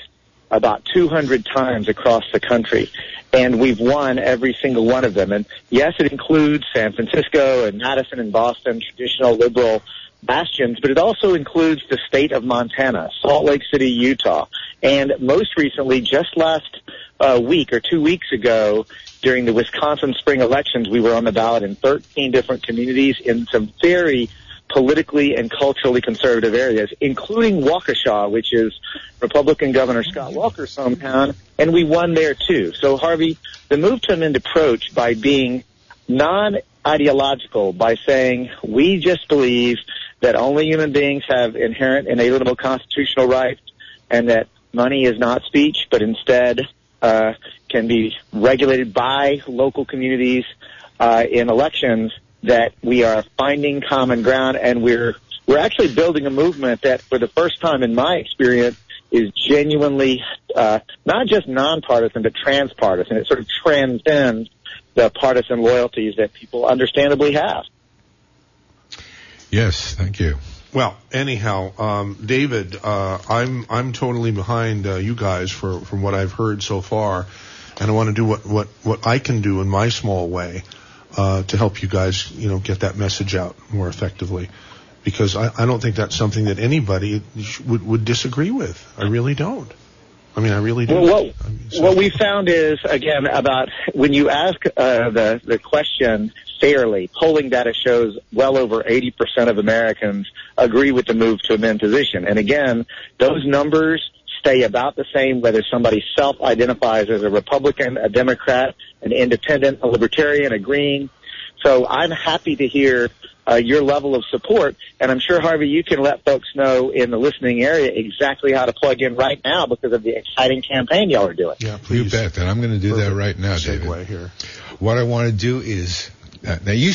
about 200 times across the country, and we've won every single one of them. And yes, it includes San Francisco and Madison and Boston, traditional liberal bastions, but it also includes the state of Montana, Salt Lake City, Utah, and most recently, just last week or 2 weeks ago, during the Wisconsin spring elections, we were on the ballot in 13 different communities in some very politically and culturally conservative areas, including Waukesha, which is Republican Governor Scott Walker's hometown, and we won there too. So, Harvey, the Move to Amend approach by being non-ideological, by saying we just believe that only human beings have inherent inalienable constitutional rights and that money is not speech, but instead can be regulated by local communities in elections, that we are finding common ground, and we're actually building a movement that, for the first time in my experience, is genuinely not just nonpartisan but transpartisan. It sort of transcends the partisan loyalties that people understandably have. Yes, thank you. Well, anyhow, David, I'm totally behind you guys from what I've heard so far, and I want to do what I can do in my small way to help you guys, get that message out more effectively. Because I don't think that's something that anybody would disagree with. I really don't. What we found is, again, about when you ask the question, fairly. Polling data shows well over 80% of Americans agree with the Move to Amend position. And again, those numbers stay about the same whether somebody self-identifies as a Republican, a Democrat, an independent, a libertarian, a green. So I'm happy to hear your level of support, and I'm sure, Harvey, you can let folks know in the listening area exactly how to plug in right now because of the exciting campaign y'all are doing. Yeah, please. You bet. And I'm going to do that right now, David. Here. What I want to do is... Now you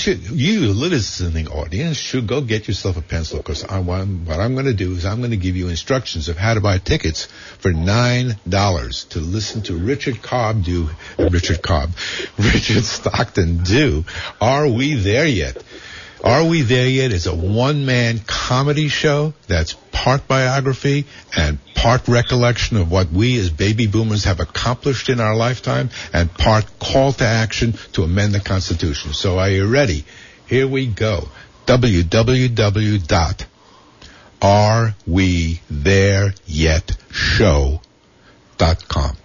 listening audience should go get yourself a pencil, because what I'm going to do is I'm going to give you instructions of how to buy tickets for $9 to listen to Richard Stockton do Are We There Yet? Are We There Yet is a one-man comedy show that's part biography and part recollection of what we as baby boomers have accomplished in our lifetime and part call to action to amend the Constitution. So are you ready? Here we go. www.arewethereyetshow.com.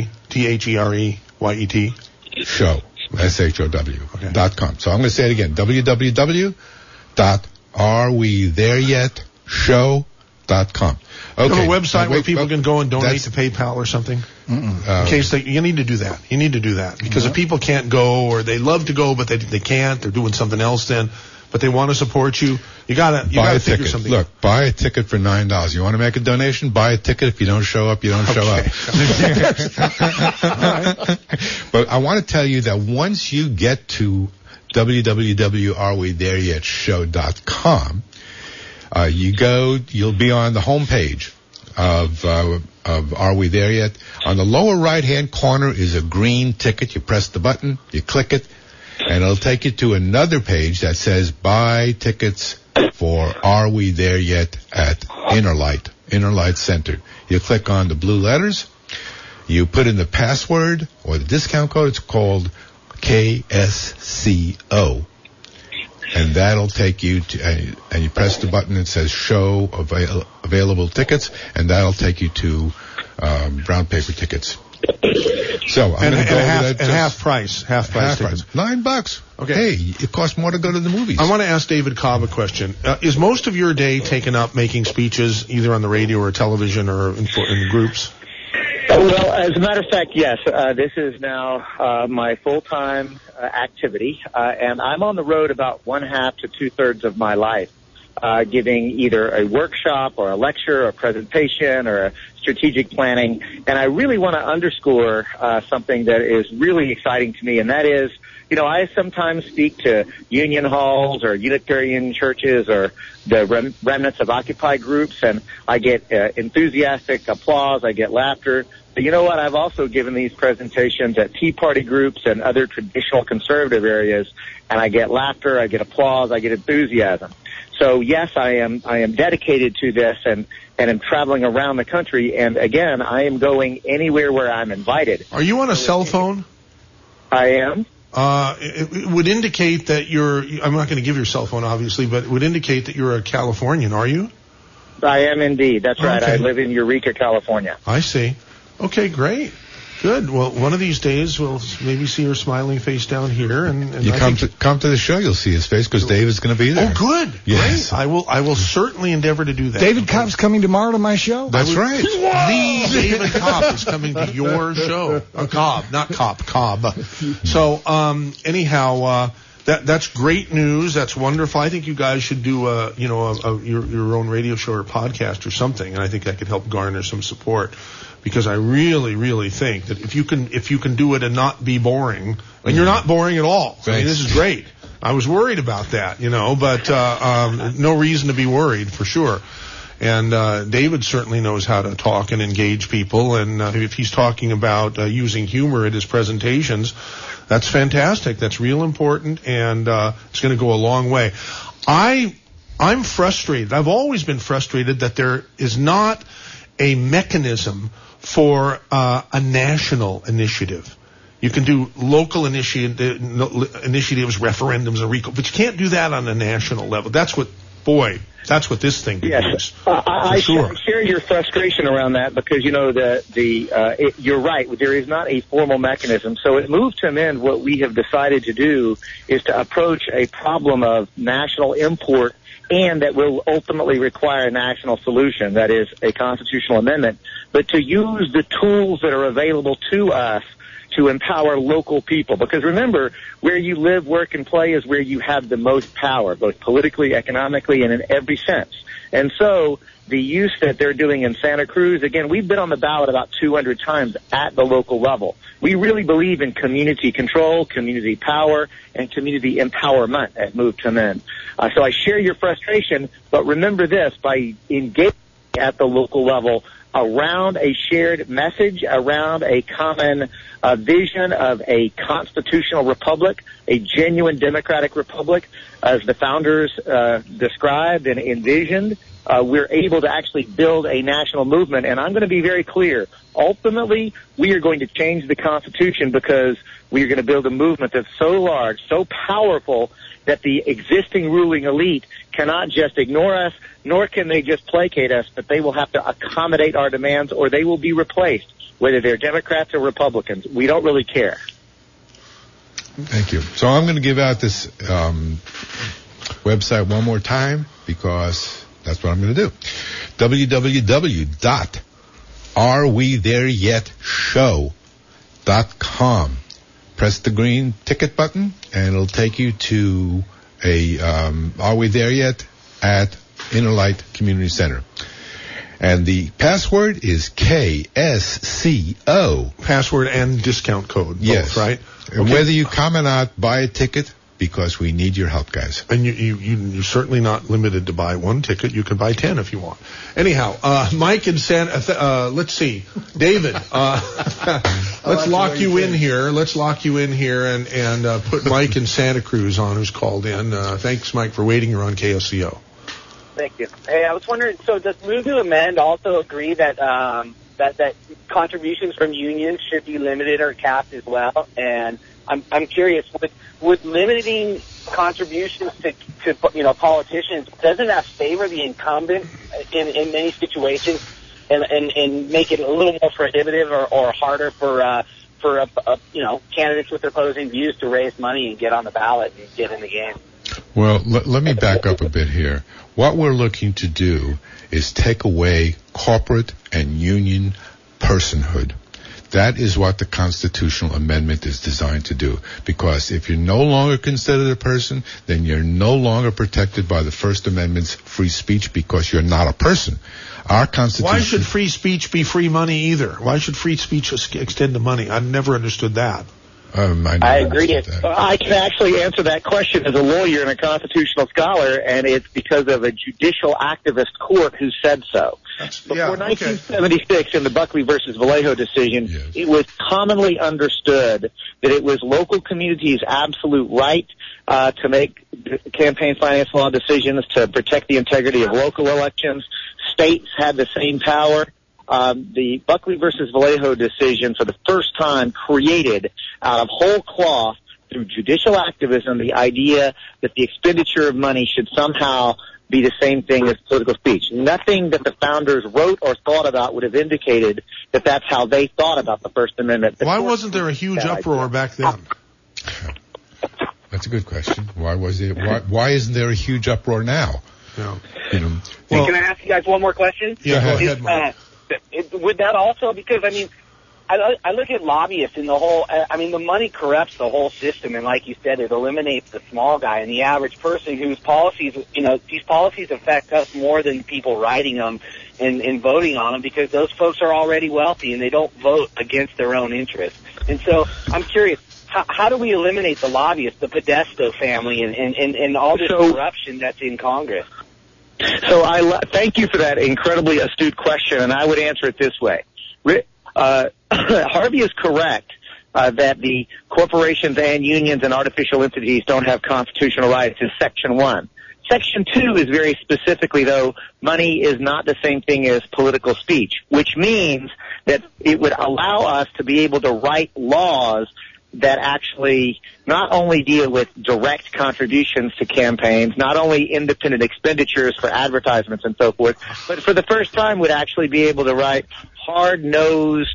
AREWETHEREYET show. SHOW .com. So I'm going to say it again. www.arewethereyetshow.com. Okay. You have a website where people can go and donate to PayPal or something? In case you need to do that. You need to do that. Because if people can't go, or they love to go but they can't, they're doing something else then, but they want to support you, you gotta figure something out. Look, buy a ticket for $9. You want to make a donation? Buy a ticket. If you don't show up, you don't show up. All right. But I want to tell you that once you get to www.arewethereyetshow.com, you'll be on the homepage of Are We There Yet? On the lower right-hand corner is a green ticket. You press the button, you click it, and it'll take you to another page that says buy tickets for Are We There Yet at Innerlight Center. You click on the blue letters. You put in the password or the discount code. It's called KSCO. And that'll take you to, and you press the button that says show available tickets, and that'll take you to brown paper tickets. So I'm going to go with that. And half price tickets. $9. Okay. Hey, it costs more to go to the movies. I want to ask David Cobb a question. Is most of your day taken up making speeches either on the radio or television or in groups? Well, as a matter of fact, yes. This is now my full-time activity, and I'm on the road about 1/2 to 2/3 of my life, giving either a workshop or a lecture or a presentation or a strategic planning. And I really want to underscore something that is really exciting to me, and that is, I sometimes speak to union halls or Unitarian churches or the remnants of Occupy groups, and I get enthusiastic applause, I get laughter. But you know what? I've also given these presentations at Tea Party groups and other traditional conservative areas, and I get laughter, I get applause, I get enthusiasm. So yes, I am dedicated to this, and I'm traveling around the country, and again, I am going anywhere where I'm invited. Are you on a cell phone? I am. It would indicate that I'm not going to give your cell phone, obviously, but it would indicate that you're a Californian, are you? I am indeed. That's right. Okay. I live in Eureka, California. I see. Okay, great. Good. Well, one of these days we'll maybe see your smiling face down here, and you come to the show. You'll see his face because Dave is going to be there. Oh, good. Yes, great. I will certainly endeavor to do that. David Cobb's coming tomorrow to my show. That's right. Whoa! The David Cobb is coming to your show. Cobb, not Cobb. Cobb. So anyhow, that's great news. That's wonderful. I think you guys should do your own radio show or podcast or something, and I think that could help garner some support. Because I really, really think that if you can do it and not be boring, and you're not boring at all. Thanks. I mean, this is great. I was worried about that, but no reason to be worried for sure. And David certainly knows how to talk and engage people. And if he's talking about using humor at his presentations, that's fantastic. That's real important, and it's going to go a long way. I'm frustrated. I've always been frustrated that there is not a mechanism for a national initiative. You can do local initiatives, referendums, and recall, but you can't do that on a national level. That's what boy, that's what this thing does. I share your frustration around that because, you know, you're right. There is not a formal mechanism. So at Move to Amend, what we have decided to do is to approach a problem of national import and that will ultimately require a national solution, that is a constitutional amendment, but to use the tools that are available to us to empower local people. Because remember, where you live, work, and play is where you have the most power, both politically, economically, and in every sense. And so the use that they're doing in Santa Cruz, again, we've been on the ballot about 200 times at the local level. We really believe in community control, community power, and community empowerment at Move to Amend. So I share your frustration, but remember this, by engaging at the local level around a shared message, around a common vision of a constitutional republic, a genuine democratic republic, as the founders described and envisioned, we're able to actually build a national movement. And I'm going to be very clear. Ultimately, we are going to change the Constitution because we are going to build a movement that's so large, so powerful, that the existing ruling elite cannot just ignore us, nor can they just placate us, but they will have to accommodate our demands or they will be replaced, whether they're Democrats or Republicans. We don't really care. Thank you. So I'm going to give out this website one more time because that's what I'm going to do. www.arewethereyetshow.com. Press the green ticket button, and it'll take you to a Are We There Yet? At Innerlight Community Center. And the password is KSCO. Password and discount code. Yes. Both, right? Okay. Whether you come or not, buy a ticket, because we need your help, guys. And you're certainly not limited to buy one ticket. You can buy 10 if you want. Anyhow, Mike and San... let's see. David, let's lock you in here. Let's lock you in here and put Mike in Santa Cruz on, who's called in. Thanks, Mike, for waiting. You're on KSCO. Thank you. Hey, I was wondering, so does Move to Amend also agree that contributions from unions should be limited or capped as well? And I'm curious, would limiting contributions to politicians, doesn't that favor the incumbent in many situations and make it a little more prohibitive or harder for candidates with opposing views to raise money and get on the ballot and get in the game? Well, let me back up a bit here. What we're looking to do is take away corporate and union personhood. That is what the constitutional amendment is designed to do. Because if you're no longer considered a person, then you're no longer protected by the First Amendment's free speech because you're not a person. Our Constitution... Why should free speech be free money either? Why should free speech extend to money? I've never understood that. I agree. I can actually answer that question as a lawyer and a constitutional scholar, and it's because of a judicial activist court who said so. Before 1976, in the Buckley versus Valeo decision, It was commonly understood that it was local communities' absolute right to make campaign finance law decisions to protect the integrity of local elections. States had the same power. The Buckley versus Valeo decision for the first time created out of whole cloth through judicial activism the idea that the expenditure of money should somehow be the same thing as political speech. Nothing that the founders wrote or thought about would have indicated that that's how they thought about the First Amendment. Why wasn't there a huge uproar back then? That's a good question. Why isn't there a huge uproar now? No. Can I ask you guys one more question? Yeah, go ahead, Mark. Would that also, because, I mean, I look at lobbyists and the whole, I mean, the money corrupts the whole system. And like you said, it eliminates the small guy and the average person whose policies, these policies affect us more than people writing them and voting on them because those folks are already wealthy and they don't vote against their own interests. And so I'm curious, how do we eliminate the lobbyists, the Podesto family and all this corruption that's in Congress? So I thank you for that incredibly astute question, and I would answer it this way. Harvey is correct that the corporations and unions and artificial entities don't have constitutional rights in Section 1. Section 2 is very specifically, though, money is not the same thing as political speech, which means that it would allow us to be able to write laws that actually not only deal with direct contributions to campaigns, not only independent expenditures for advertisements and so forth, but for the first time would actually be able to write hard-nosed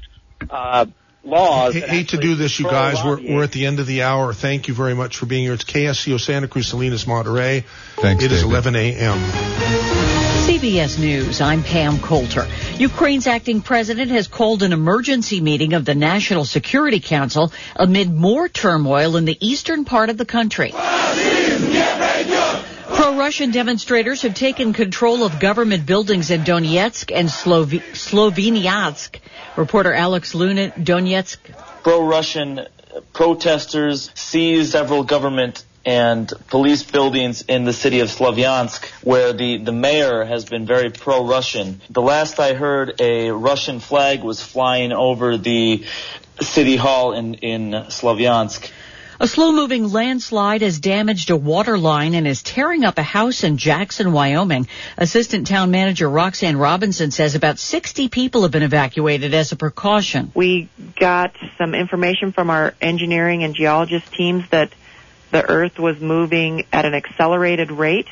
laws. I hate to do this, you guys. We're at the end of the hour. Thank you very much for being here. It's KSCO Santa Cruz, Salinas, Monterey. Thanks, David. It is 11 a.m. CBS News, I'm Pam Coulter. Ukraine's acting president has called an emergency meeting of the National Security Council amid more turmoil in the eastern part of the country. Pro-Russian demonstrators have taken control of government buildings in Donetsk and Sloviansk. Reporter Alex Luna, Donetsk. Pro-Russian protesters seized several government and police buildings in the city of Sloviansk, where the mayor has been very pro-Russian. The last I heard, a Russian flag was flying over the city hall in Sloviansk. A slow-moving landslide has damaged a water line and is tearing up a house in Jackson, Wyoming. Assistant Town Manager Roxanne Robinson says about 60 people have been evacuated as a precaution. We got some information from our engineering and geologist teams that the Earth was moving at an accelerated rate,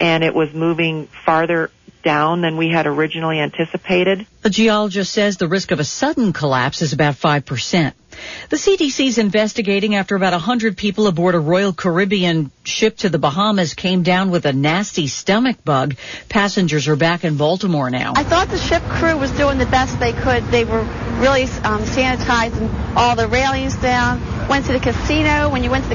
and it was moving farther down than we had originally anticipated. The geologist says the risk of a sudden collapse is about 5%. The CDC is investigating after about 100 people aboard a Royal Caribbean ship to the Bahamas came down with a nasty stomach bug. Passengers are back in Baltimore now. I thought the ship crew was doing the best they could. They were really sanitizing all the railings down. Went to the casino. When you were done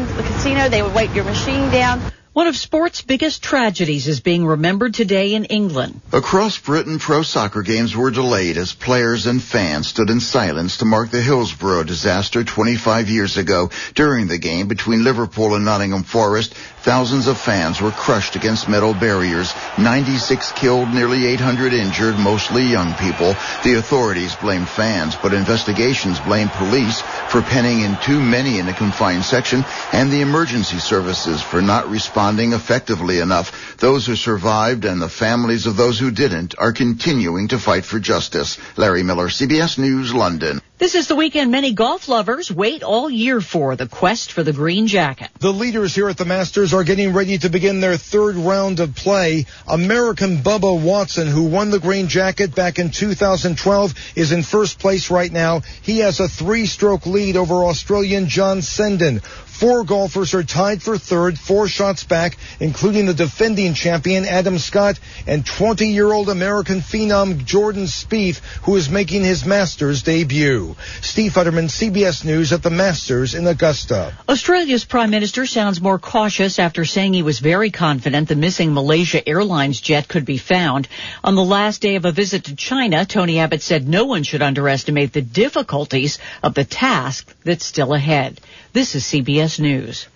with the casino, they would wipe your machine down. One of sport's biggest tragedies is being remembered today in England. Across Britain, pro soccer games were delayed as players and fans stood in silence to mark the Hillsborough disaster 25 years ago. During the game between Liverpool and Nottingham Forest, thousands of fans were crushed against metal barriers. 96 killed, nearly 800 injured, mostly young people. The authorities blamed fans, but investigations blamed police for penning in too many in a confined section and the emergency services for not responding effectively enough. Those who survived and the families of those who didn't are continuing to fight for justice. Larry Miller, CBS News, London. This is the weekend many golf lovers wait all year for, the quest for the green jacket. The leaders here at the Masters are getting ready to begin their third round of play. American Bubba Watson, who won the green jacket back in 2012, is in first place right now. He has a three-stroke lead over Australian John Senden. Four golfers are tied for third, four shots back, including the defending champion Adam Scott and 20-year-old American phenom Jordan Spieth, who is making his Masters debut. Steve Futterman, CBS News at the Masters in Augusta. Australia's Prime Minister sounds more cautious after saying he was very confident the missing Malaysia Airlines jet could be found. On the last day of a visit to China, Tony Abbott said no one should underestimate the difficulties of the task that's still ahead. This is CBS News.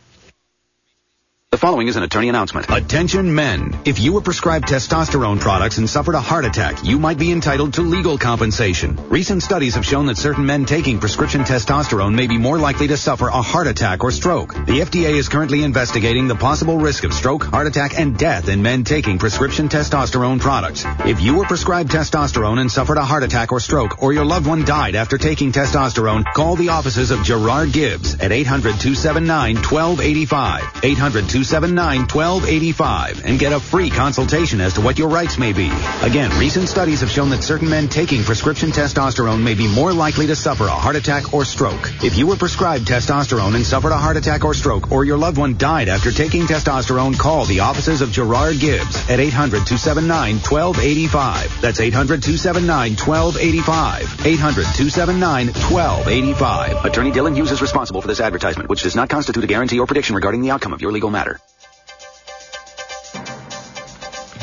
The following is an attorney announcement. Attention men. If you were prescribed testosterone products and suffered a heart attack, you might be entitled to legal compensation. Recent studies have shown that certain men taking prescription testosterone may be more likely to suffer a heart attack or stroke. The FDA is currently investigating the possible risk of stroke, heart attack, and death in men taking prescription testosterone products. If you were prescribed testosterone and suffered a heart attack or stroke, or your loved one died after taking testosterone, call the offices of Gerard Gibbs at 800-279-1285. 800-279-1285 and get a free consultation as to what your rights may be. Again, recent studies have shown that certain men taking prescription testosterone may be more likely to suffer a heart attack or stroke. If you were prescribed testosterone and suffered a heart attack or stroke, or your loved one died after taking testosterone, call the offices of Gerard Gibbs at 800-279-1285. That's 800-279-1285. 800-279-1285. Attorney Dillon Hughes is responsible for this advertisement, which does not constitute a guarantee or prediction regarding the outcome of your legal matter.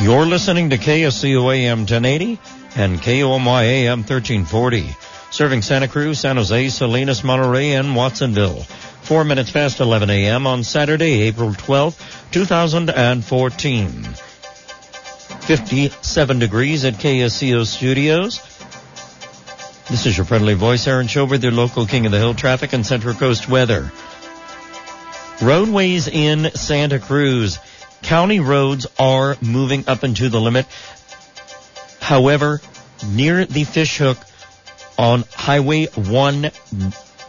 You're listening to KSCO AM 1080 and KOMY AM 1340. Serving Santa Cruz, San Jose, Salinas, Monterey, and Watsonville. 4 minutes past 11 a.m. on Saturday, April 12, 2014. 57 degrees at KSCO Studios. This is your friendly voice, Aaron Schober, the local king of the hill traffic and Central Coast weather. Roadways in Santa Cruz. County roads are moving up into the limit. However, near the Fishhook on Highway 1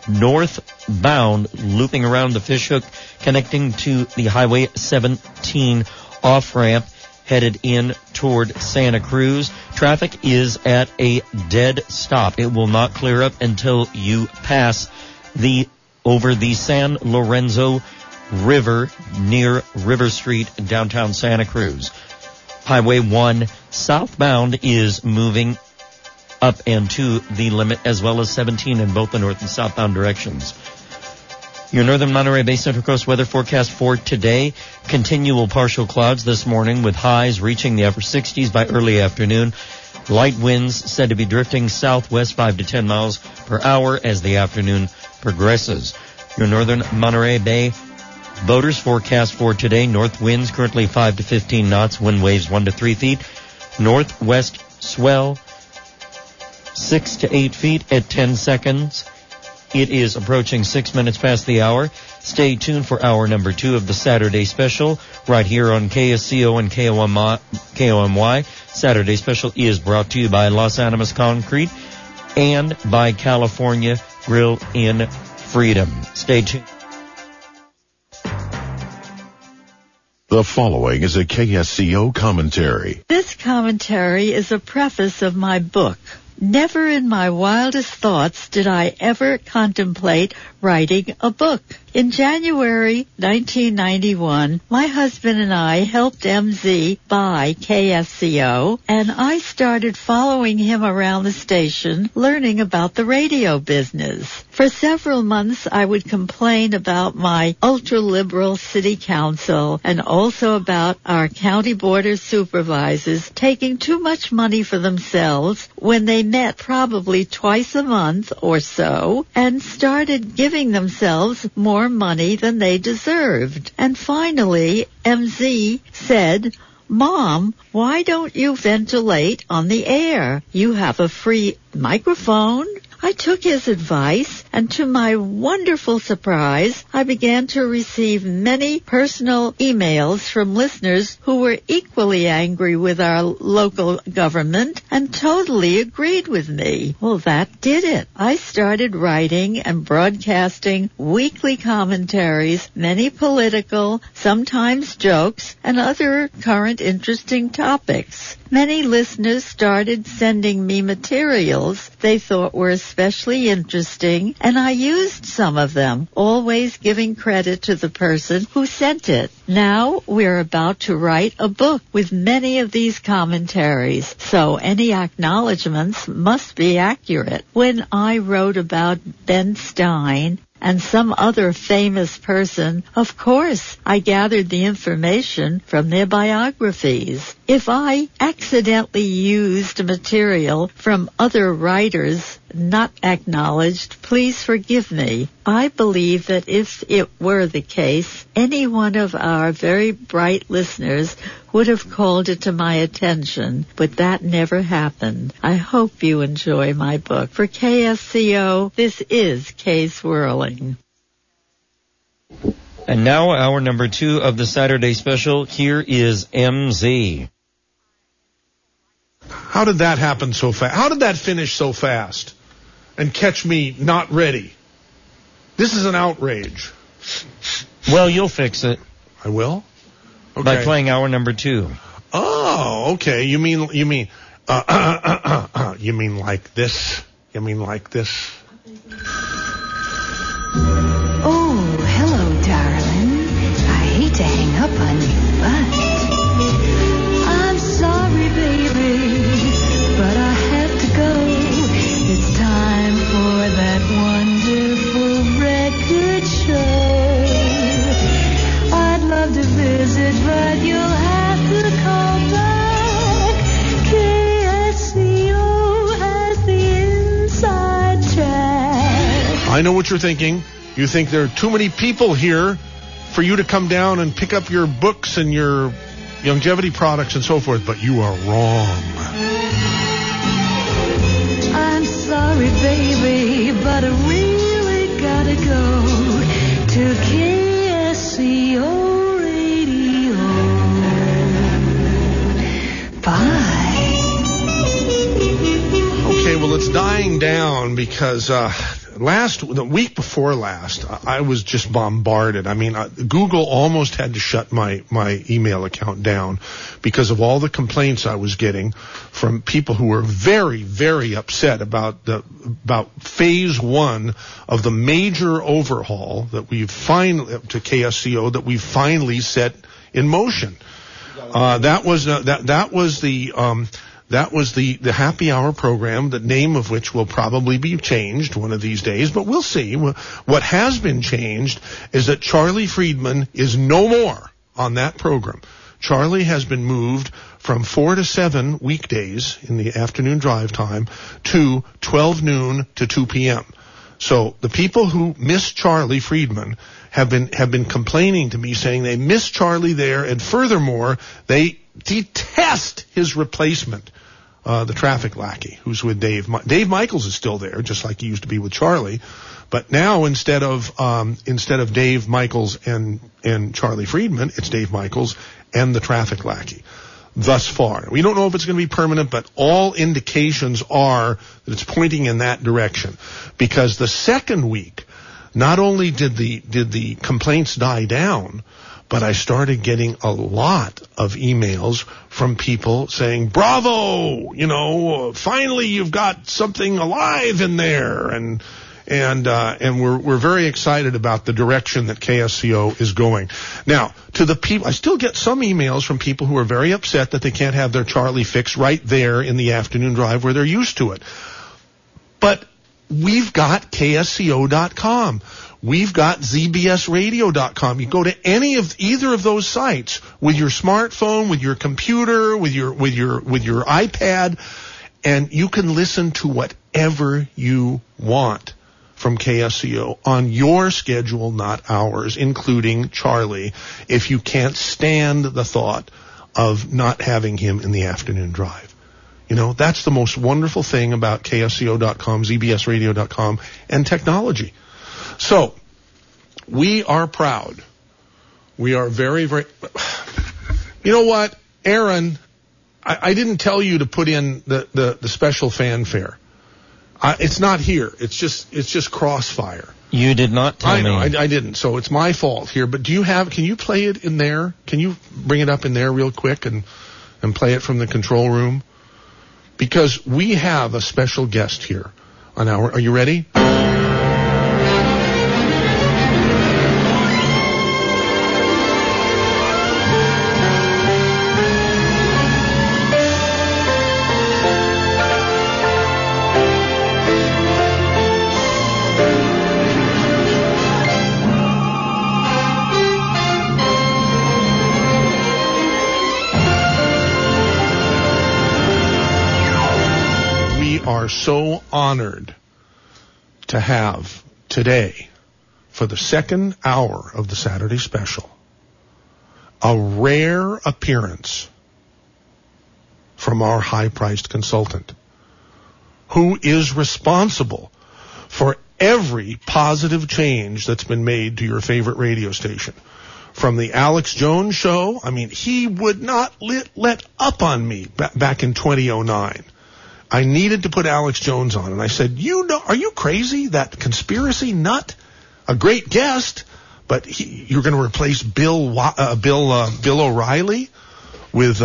northbound, looping around the fishhook, connecting to the Highway 17 off-ramp, headed in toward Santa Cruz. Traffic is at a dead stop. It will not clear up until you pass over the San Lorenzo River near River Street in downtown Santa Cruz. Highway 1 southbound is moving up and to the limit, as well as 17 in both the north and southbound directions. Your northern Monterey Bay Central Coast weather forecast for today: continual partial clouds this morning with highs reaching the upper 60s by early afternoon. Light winds said to be drifting southwest 5 to 10 miles per hour as the afternoon progresses. Your northern Monterey Bay boaters forecast for today: north winds currently 5 to 15 knots, wind waves 1 to 3 feet. Northwest swell 6 to 8 feet at 10 seconds. It is approaching 6 minutes past the hour. Stay tuned for hour number 2 of the Saturday Special right here on KSCO and KOMY. Saturday Special is brought to you by Los Animas Concrete and by California Grill in Freedom. Stay tuned. The following is a KSCO commentary. This commentary is a preface of my book. Never in my wildest thoughts did I ever contemplate writing a book. In January 1991, my husband and I helped MZ buy KSCO, and I started following him around the station, learning about the radio business. For several months, I would complain about my ultra-liberal city council and also about our county board of supervisors taking too much money for themselves when they met probably twice a month or so and started giving themselves more money than they deserved. And finally, MZ said, "Mom, why don't you ventilate on the air? You have a free microphone." I took his advice, and to my wonderful surprise, I began to receive many personal emails from listeners who were equally angry with our local government and totally agreed with me. Well, that did it. I started writing and broadcasting weekly commentaries, many political, sometimes jokes, and other current interesting topics. Many listeners started sending me materials they thought were especially interesting, and I used some of them, always giving credit to the person who sent it. Now we're about to write a book with many of these commentaries, so any acknowledgments must be accurate. When I wrote about Ben Stein and some other famous person, of course, I gathered the information from their biographies. If I accidentally used material from other writers not acknowledged, please forgive me. I believe that if it were the case, any one of our very bright listeners would have called it to my attention, but that never happened. I hope you enjoy my book. For KSCO, this is Kay Swirling. And now, hour number 2 of the Saturday Special. Here is MZ. How did that happen so fast? How did that finish so fast and catch me not ready? This is an outrage. Well, you'll fix it. I will? Okay. By playing hour number 2. Oh, okay. You mean like this? You mean like this? Oh, hello, darling. I hate to hang up on you, but I'm sorry, baby, but I have to go. It's time for that wonderful record show. I'd love to visit, but you'll have to call back. KSCO has the inside track. I know what you're thinking. You think there are too many people here for you to come down and pick up your books and your longevity products and so forth, but you are wrong. I'm sorry, baby, but I really gotta go to KSCO Radio. Bye. Okay, well, it's dying down because the week before last, I was just bombarded. I mean, Google almost had to shut my email account down because of all the complaints I was getting from people who were very, very upset about phase one of the major overhaul that we've finally, to KSCO, that we finally set in motion. That was the happy hour program, the name of which will probably be changed one of these days, but we'll see. What has been changed is that Charlie Friedman is no more on that program. Charlie has been moved from 4 to 7 weekdays in the afternoon drive time to 12 noon to 2 p.m. So the people who miss Charlie Friedman have been complaining to me, saying they miss Charlie there, and furthermore, they detest his replacement, the traffic lackey, who's with Dave. Dave Michaels is still there, just like he used to be with Charlie, but now instead of Dave Michaels and Charlie Friedman, it's Dave Michaels and the traffic lackey. Thus far, we don't know if it's going to be permanent, but all indications are that it's pointing in that direction, because the second week, not only did the complaints die down, but I started getting a lot of emails from people saying, bravo, you know, finally you've got something alive in there. And we're very excited about the direction that KSCO is going. Now, to the people, I still get some emails from people who are very upset that they can't have their Charlie fix right there in the afternoon drive where they're used to it. But we've got KSCO.com. We've got ZBSradio.com. You go to either of those sites with your smartphone, with your computer, with your iPad, and you can listen to whatever you want from KSCO on your schedule, not ours, including Charlie, if you can't stand the thought of not having him in the afternoon drive. You know, that's the most wonderful thing about KSCO.com, ZBSradio.com, and technology. So, we are proud. We are very, very... You know what, Aaron, I didn't tell you to put in the special fanfare. It's not here. It's just crossfire. You did not tell me. I know, I didn't, so it's my fault here. But can you play it in there? Can you bring it up in there real quick and play it from the control room? Because we have a special guest here on our... Are you ready? Are so honored to have today, for the second hour of the Saturday special, a rare appearance from our high-priced consultant, who is responsible for every positive change that's been made to your favorite radio station. From the Alex Jones show, I mean, he would not let up on me back in 2009. I needed to put Alex Jones on, and I said, "You know, are you crazy? That conspiracy nut, a great guest, but you're going to replace Bill O'Reilly with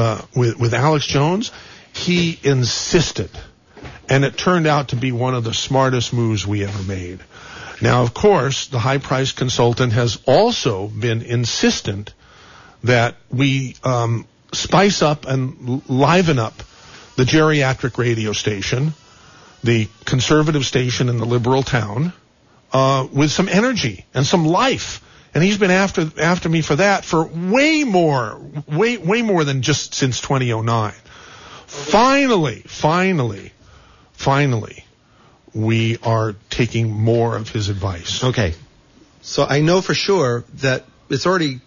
Alex Jones." He insisted, and it turned out to be one of the smartest moves we ever made. Now, of course, the high-priced consultant has also been insistent that we spice up and liven up the geriatric radio station, the conservative station in the liberal town, with some energy and some life. And he's been after me for that for way more than just since 2009. Finally, we are taking more of his advice. Okay. So I know for sure that it's already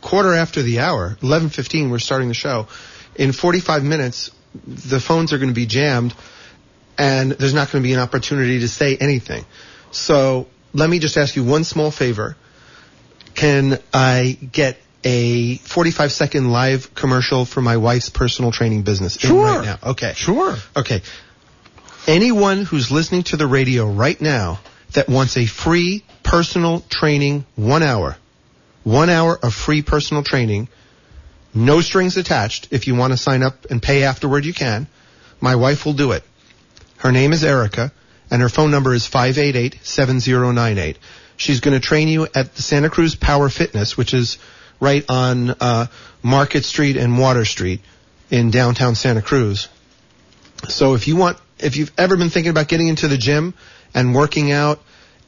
quarter after the hour, 11:15, we're starting the show. In 45 minutes, the phones are going to be jammed, and there's not going to be an opportunity to say anything. So let me just ask you one small favor. Can I get a 45-second live commercial for my wife's personal training business? Sure. In right now? Okay. Sure. Okay. anyone who's listening to the radio right now that wants a free personal training, 1 hour. 1 hour of free personal training, no strings attached. If you want to sign up and pay afterward, you can. My wife will do it. Her name is Erica, and her phone number is 588-7098. She's going to train you at the Santa Cruz Power Fitness, which is right on Market Street and Water Street in downtown Santa Cruz. So if you want, if you've ever been thinking about getting into the gym and working out,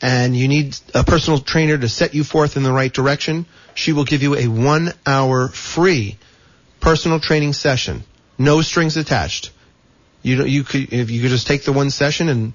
and you need a personal trainer to set you forth in the right direction, she will give you a 1 hour free personal training session, no strings attached. You could just take the one session and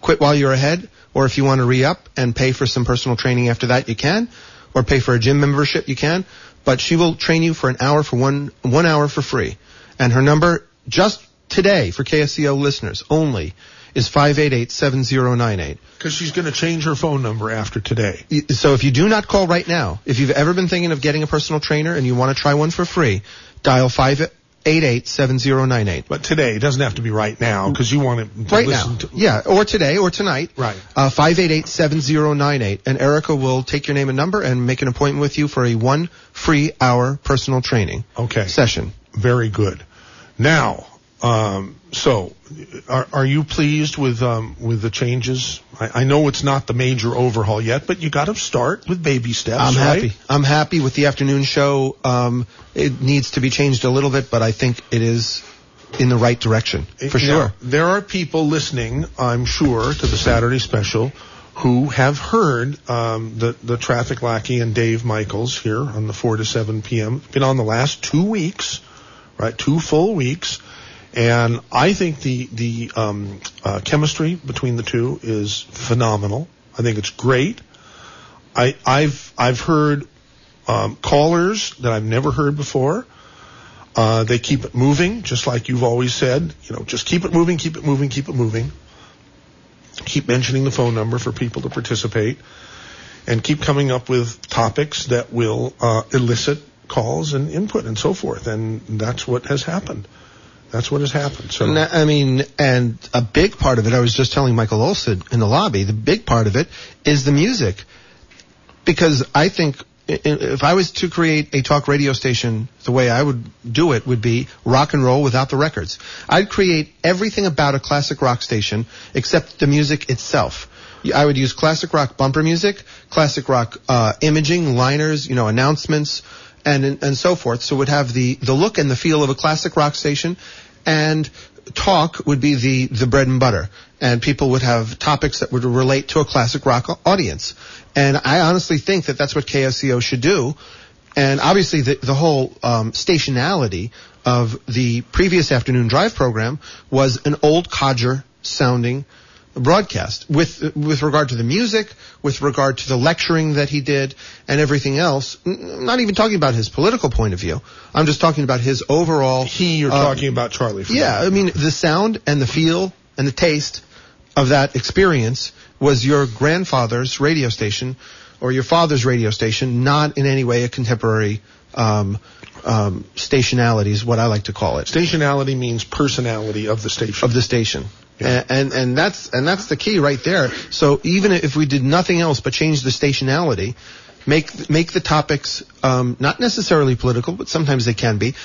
quit while you're ahead, or if you want to re-up and pay for some personal training after that, you can, or pay for a gym membership, you can. But she will train you for an hour for one hour for free. And her number just today for KSCO listeners only is 588-7098. Because she's going to change her phone number after today. So if you do not call right now, if you've ever been thinking of getting a personal trainer and you want to try one for free, dial 588-7098. But today, it doesn't have to be right now because you want it to right listen now. Yeah, or today or tonight. Right. 588-7098, and Erica will take your name and number and make an appointment with you for a one free hour personal training session. Very good. Now, so are you pleased with the changes? I know it's not the major overhaul yet, but you got to start with baby steps. I'm happy. I'm happy with the afternoon show. It needs to be changed a little bit, but I think it is in the right direction for sure. There are people listening, I'm sure, to the Saturday special who have heard the Traffic Lackey and Dave Michaels here on the 4 to 7 p.m. Been on the last 2 weeks, right? 2 full weeks. And I think the chemistry between the two is phenomenal. I think it's great. I've heard callers that I've never heard before. They keep it moving, just like you've always said. You know, just keep it moving, keep it moving, keep it moving. Keep mentioning the phone number for people to participate, and keep coming up with topics that will elicit calls and input and so forth. And that's what has happened. That's what has happened. So I mean, and a big part of it, I was just telling Michael Olson in the lobby, the big part of it is the music. Because I think if I was to create a talk radio station, the way I would do it would be rock and roll without the records. I'd create everything about a classic rock station except the music itself. I would use classic rock bumper music, classic rock imaging, liners, you know, announcements, and so forth. So it would have the look and the feel of a classic rock station. And talk would be the bread and butter. And people would have topics that would relate to a classic rock audience. And I honestly think that that's what KSCO should do. And obviously the whole stationality of the previous afternoon drive program was an old codger sounding broadcast with regard to the music, with regard to the lecturing that he did and everything else. I'm not even talking about his political point of view. I'm just talking about his overall. You're talking about Charlie Friedman. Yeah, I mean, the sound and the feel and the taste of that experience was your grandfather's radio station or your father's radio station, not in any way a contemporary stationality is what I like to call it. Stationality means personality of the station. Yeah. And that's the key right there. So even if we did nothing else but change the stationality, make the topics not necessarily political, but sometimes they can be,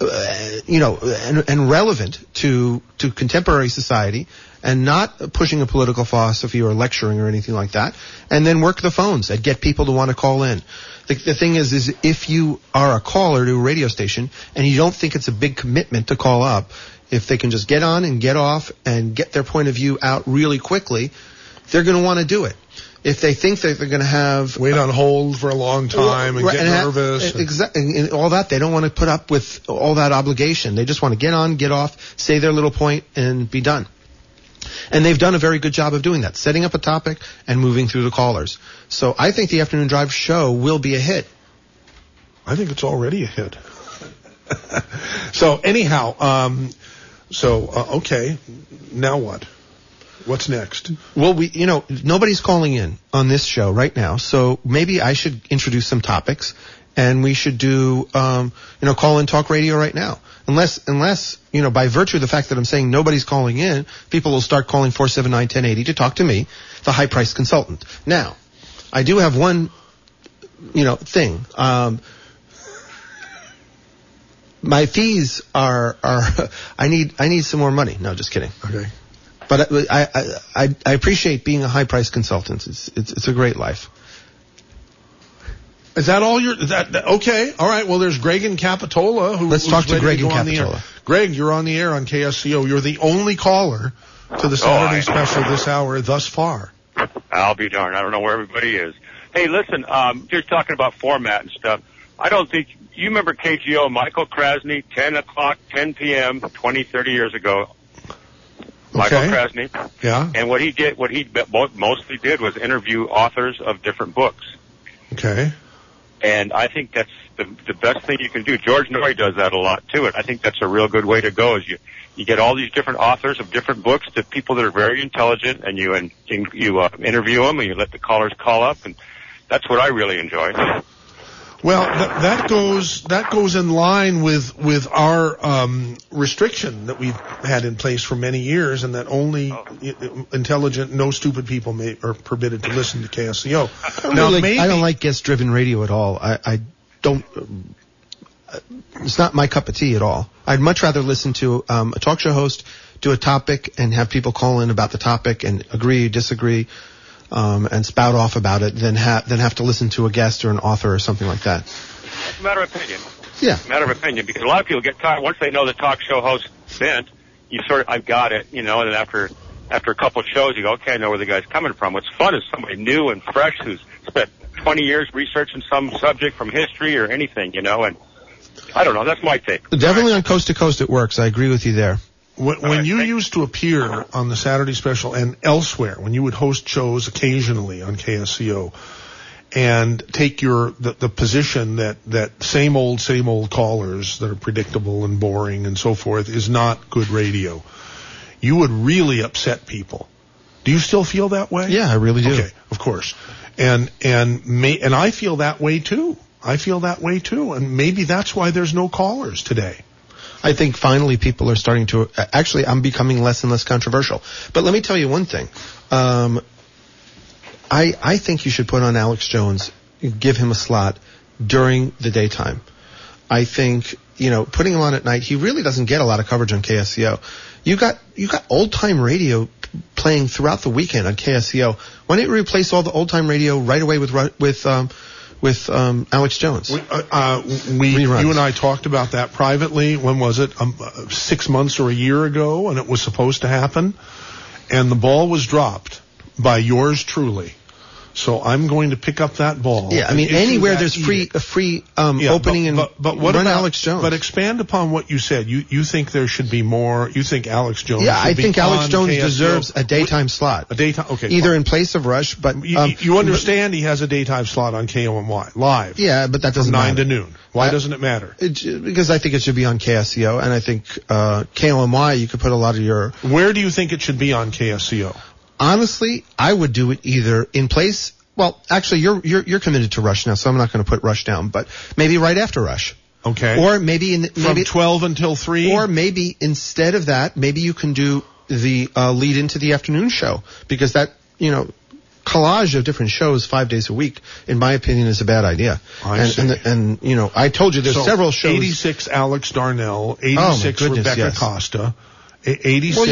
and relevant to contemporary society, and not pushing a political philosophy or lecturing or anything like that. And then work the phones and get people to want to call in. The thing is if you are a caller to a radio station and you don't think it's a big commitment to call up, if they can just get on and get off and get their point of view out really quickly, they're going to want to do it. If they think that they're going to have wait on hold for a long time and get nervous, and all that, they don't want to put up with all that obligation. They just want to get on, get off, say their little point, and be done. And they've done a very good job of doing that, setting up a topic and moving through the callers. So I think the afternoon drive show will be a hit. I think it's already a hit. So anyhow, okay, now what? What's next? Well, nobody's calling in on this show right now, so maybe I should introduce some topics and we should do, call-in talk radio right now. Unless, by virtue of the fact that I'm saying nobody's calling in, people will start calling 479-1080 to talk to me, the high-priced consultant. Now, I do have one, thing. My fees are I need some more money. No, just kidding. Okay. But I appreciate being a high-priced consultant. It's a great life. Is that all okay. All right. Well, there's Greg in Capitola. Let's talk to Greg in Capitola. Greg, you're on the air on KSCO. You're the only caller to the Saturday special this hour thus far. I'll be darned. I don't know where everybody is. Hey, listen, you're talking about format and stuff. I don't think you remember KGO, Michael Krasny, 10 o'clock, 10 p.m., 20, 30 years ago. Michael Krasny. Yeah. And what he mostly did was interview authors of different books. Okay. And I think that's the best thing you can do. George Norrie does that a lot, too. And I think that's a real good way to go is you get all these different authors of different books to people that are very intelligent, and you interview them, and you let the callers call up. And that's what I really enjoy. Well, that goes in line with our restriction that we've had in place for many years, and that only intelligent, no stupid people are permitted to listen to KSCO. I don't like guest-driven radio at all. I don't. It's not my cup of tea at all. I'd much rather listen to a talk show host do a topic and have people call in about the topic and agree, disagree. And spout off about it than have to listen to a guest or an author or something like that. It's a matter of opinion. Yeah. It's a matter of opinion, because a lot of people get tired. Once they know the talk show host bent, you sort of, I've got it, and then after a couple of shows, you go, okay, I know where the guy's coming from. What's fun is somebody new and fresh who's spent 20 years researching some subject from history or anything, and I don't know. That's my take. Definitely on Coast to Coast it works. I agree with you there. When you used to appear on the Saturday special and elsewhere, when you would host shows occasionally on KSCO and take the position that same old callers that are predictable and boring and so forth is not good radio, you would really upset people. Do you still feel that way? Yeah, I really do. Okay, of course. And I feel that way too. And maybe that's why there's no callers today. I think finally people are starting to – actually, I'm becoming less and less controversial. But let me tell you one thing. I think you should put on Alex Jones, give him a slot during the daytime. I think, putting him on at night, he really doesn't get a lot of coverage on KSCO. You got old-time radio playing throughout the weekend on KSCO. Why don't you replace all the old-time radio right away with Alex Jones? You and I talked about that privately. When was it? 6 months or a year ago, and it was supposed to happen. And the ball was dropped by yours truly. So I'm going to pick up that ball. Yeah, I mean, anywhere there's a free opening, but what run about Alex Jones? But expand upon what you said. You think there should be more. You think Alex Jones should be on KSCO? Yeah, I think Alex Jones deserves a daytime slot. A daytime, okay. Either fine. In place of Rush, but... you understand he has a daytime slot on KOMY, live. Yeah, but that doesn't matter. From 9 to noon. Why doesn't it matter? Because I think it should be on KSCO, and I think KOMY, you could put a lot of your... Where do you think it should be on KSCO? Honestly, I would do it either in place. Well, actually, you're committed to Rush now, so I'm not going to put Rush down. But maybe right after Rush, okay? Or maybe from 12 until 3. Or maybe instead of that, maybe you can do the lead into the afternoon show, because that collage of different shows 5 days a week, in my opinion, is a bad idea. I see. And I told you there's several shows. 86 Alex Darnell, 86 Rebecca Costa. 86. Well,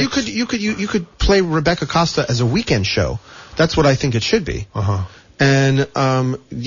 you could play Rebecca Costa as a weekend show. That's what I think it should be. Uh-huh. And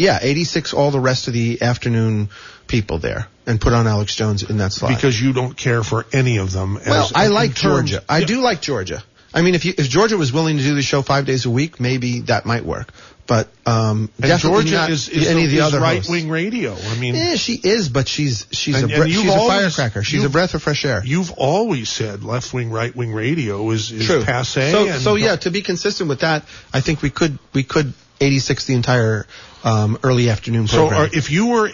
86 all the rest of the afternoon people there, and put on Alex Jones in that slot. Because you don't care for any of them. Well, I like Georgia. I do like Georgia. I mean, if Georgia was willing to do the show 5 days a week, maybe that might work. But definitely Georgia not is any of the other right wing radio. I mean, she is, but she's a firecracker. She's a breath of fresh air. You've always said left wing, right wing radio is passé. So to be consistent with that, I think we could 86 the entire early afternoon program. So if you were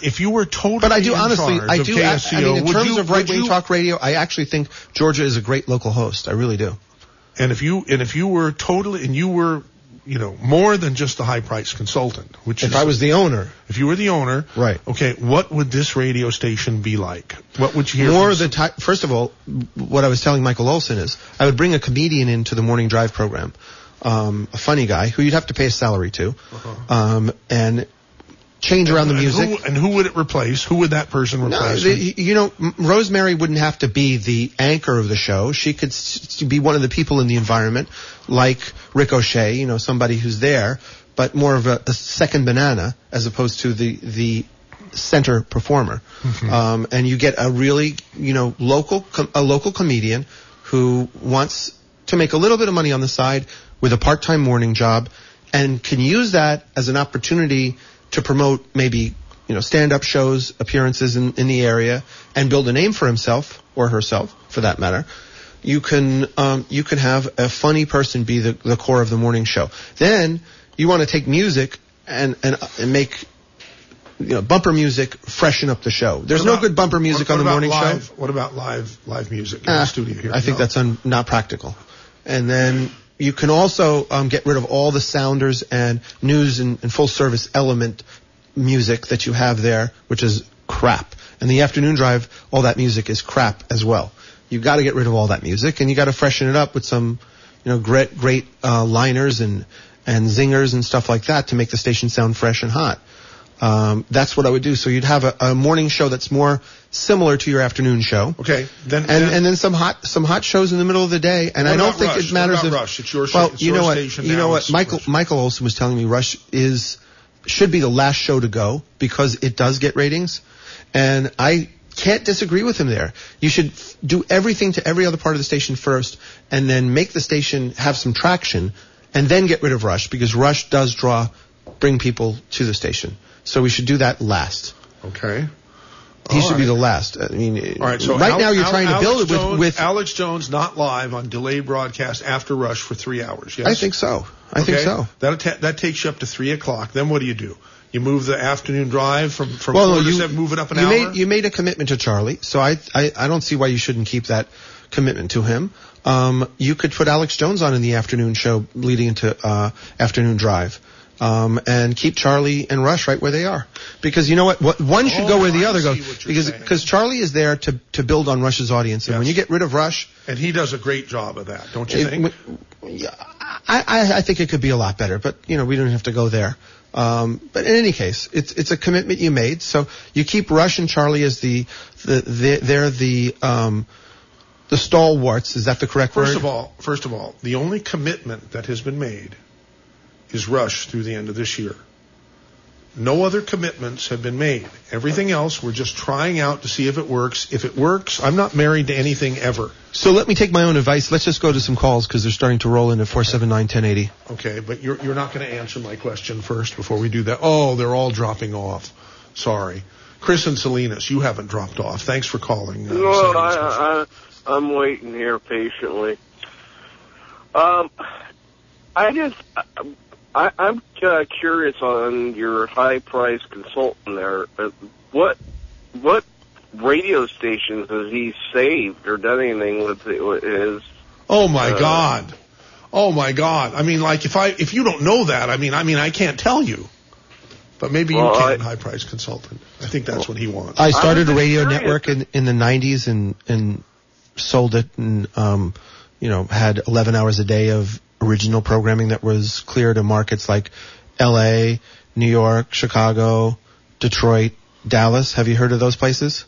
totally, but I do honestly, I do. KSCO, I mean, in terms of right wing talk radio, I actually think Georgia is a great local host. I really do. And if you were totally, and you were you know, more than just a high-priced consultant. Which if I was the owner. If you were the owner. Right. Okay, what would this radio station be like? What would you hear? More the type, first of all, what I was telling Michael Olson is I would bring a comedian into the morning drive program, a funny guy who you'd have to pay a salary to, and change around the music. And who would it replace? Who would that person replace? Rosemary wouldn't have to be the anchor of the show. She could be one of the people in the environment, like Rick O'Shea, you know, somebody who's there, but more of a second banana as opposed to the center performer. Mm-hmm. And you get a really, local comedian who wants to make a little bit of money on the side with a part-time morning job and can use that as an opportunity to promote maybe, stand-up shows, appearances in the area, and build a name for himself or herself, for that matter. You can have a funny person be the core of the morning show. Then you want to take music and make bumper music, freshen up the show. There's no good bumper music on the morning show. What about live music in the studio here? I think that's not practical. And then you can also get rid of all the sounders and news and full-service element music that you have there, which is crap. And the afternoon drive, all that music is crap as well. You've got to get rid of all that music, and you got to freshen it up with some, great liners and zingers and stuff like that to make the station sound fresh and hot. That's what I would do. So you'd have a morning show that's more similar to your afternoon show. Okay. Then some hot shows in the middle of the day. And I don't think Rush? It matters what about Rush? It's your station. Well, you know what? Michael Olson was telling me Rush should be the last show to go because it does get ratings, and I can't disagree with him there. You should do everything to every other part of the station first, and then make the station have some traction, and then get rid of Rush, because Rush does bring people to the station. So we should do that last. Okay. He should be the last. I mean, all right, so right now you're trying to build it with Alex Jones not live on delayed broadcast after Rush for 3 hours. Yes, I think so. I think so. That takes you up to 3 o'clock. Then what do you do? You move the afternoon drive from move it up an hour. You made a commitment to Charlie, so I don't see why you shouldn't keep that commitment to him. You could put Alex Jones on in the afternoon show leading into afternoon drive. And keep Charlie and Rush right where they are. Because you know what one should go where the other goes. Because Charlie is there to build on Rush's audience. And yes, when you get rid of Rush. And he does a great job of that, don't you think? I think it could be a lot better, but we don't have to go there. But in any case, it's a commitment you made. So you keep Rush and Charlie as the stalwarts. Is that the correct word? First of all, the only commitment that has been made is Rush through the end of this year. No other commitments have been made. Everything else, we're just trying out to see if it works. If it works, I'm not married to anything ever. So let me take my own advice. Let's just go to some calls because they're starting to roll in at 479-1080. Okay, but you're not going to answer my question first before we do that. Oh, they're all dropping off. Sorry. Chris and Salinas, you haven't dropped off. Thanks for calling. No, I'm waiting here patiently. I'm curious on your high-priced consultant there. What radio stations has he saved or done anything with his? Oh my God! I mean, like if you don't know that, I mean, I can't tell you. But maybe you can, high-priced consultant. I think that's what he wants. I started a radio network in the 90s and sold it and had 11 hours a day of original programming that was clear to markets like L.A., New York, Chicago, Detroit, Dallas. Have you heard of those places?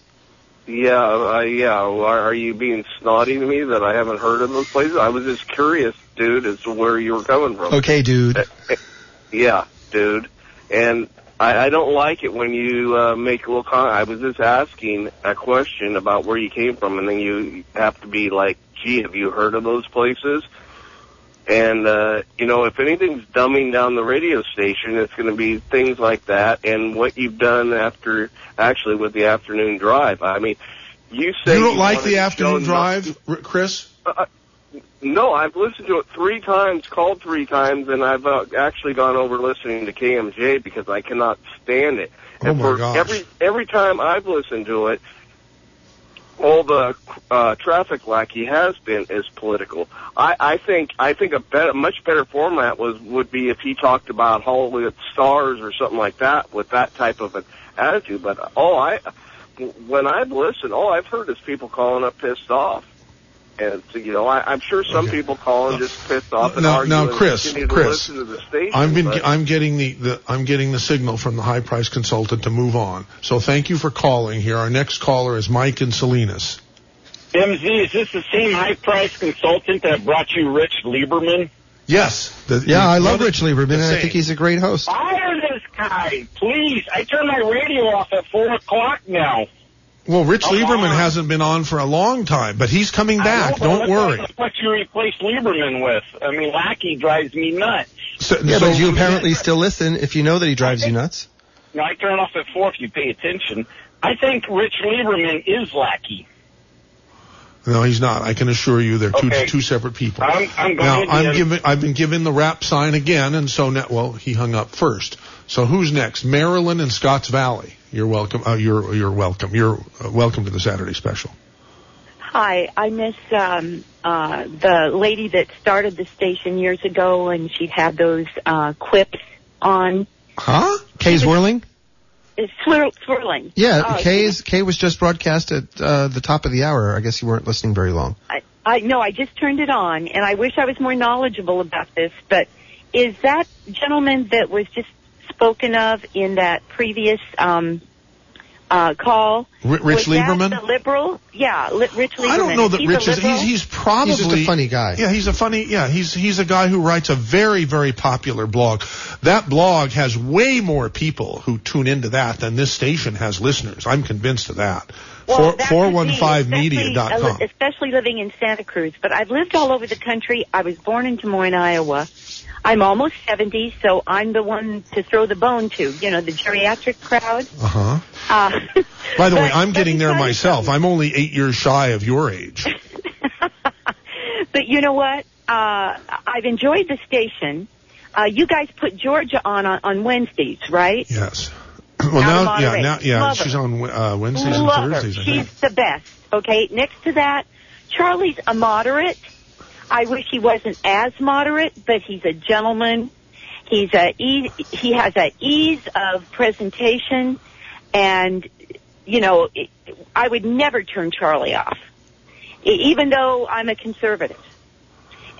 Yeah. Are you being snotty to me that I haven't heard of those places? I was just curious, dude, as to where you were coming from. Okay, dude. Yeah, dude. And I don't like it when you make a little comment. I was just asking a question about where you came from, and then you have to be like, gee, have you heard of those places? And, if anything's dumbing down the radio station, it's going to be things like that and what you've done actually with the afternoon drive. I mean, you say you don't like the afternoon drive, Chris? No, I've listened to it 3 times, called 3 times, and I've actually gone over listening to KMJ because I cannot stand it. Oh my gosh. Every time I've listened to it, all the traffic like he has been is political. I think a much better format would be if he talked about Hollywood stars or something like that with that type of an attitude. But when I've listened, all I've heard is people calling up pissed off. And, you know, I'm sure some people call and just pissed off and argue. Now, Chris, to the station, I'm getting the signal from the high price consultant to move on. So thank you for calling here. Our next caller is Mike in Salinas. MZ, is this the same high price consultant that brought you Rich Lieberman? Yes. I love Rich Lieberman, and I think he's a great host. Fire this guy, please. I turn my radio off at 4:00 now. Well, Rich Lieberman hasn't been on for a long time, but he's coming back. Don't worry. What you replace Lieberman with? I mean, Lackey drives me nuts. So but you apparently still listen if you know that he drives you nuts. No, I turn off at 4 if you pay attention. I think Rich Lieberman is Lackey. No, he's not. I can assure you they're two separate people. I've been given the rap sign again, and so now, well, he hung up first. So who's next? Maryland and Scotts Valley. You're welcome. You're welcome. You're welcome to the Saturday special. Hi, I miss the lady that started the station years ago, and she had those quips on. Huh? Kay Swirling? Swirling. Yeah, Kay was just broadcast at the top of the hour. I guess you weren't listening very long. No, I just turned it on, and I wish I was more knowledgeable about this. But is that gentleman that was just spoken of in that previous call, Rich Lieberman, the liberal, Rich Lieberman. I don't know that Rich is. He's probably just a funny guy. Yeah, he's a funny. Yeah, he's a guy who writes a very, very popular blog. That blog has way more people who tune into that than this station has listeners. I'm convinced of that. Well, 415media.com. Especially living in Santa Cruz, but I've lived all over the country. I was born in Des Moines, Iowa. I'm almost 70, so I'm the one to throw the bone to, you know, the geriatric crowd. Uh-huh. By the way, I'm getting there myself. I'm only 8 years shy of your age. But you know what? I've enjoyed the station. You guys put Georgia on Wednesdays, right? Yes. Well, now she's on Wednesdays and Thursdays. She's the best. Okay, next to that, Charlie's a moderate. I wish he wasn't as moderate, but he's a gentleman. He has an ease of presentation, and, you know, I would never turn Charlie off, even though I'm a conservative.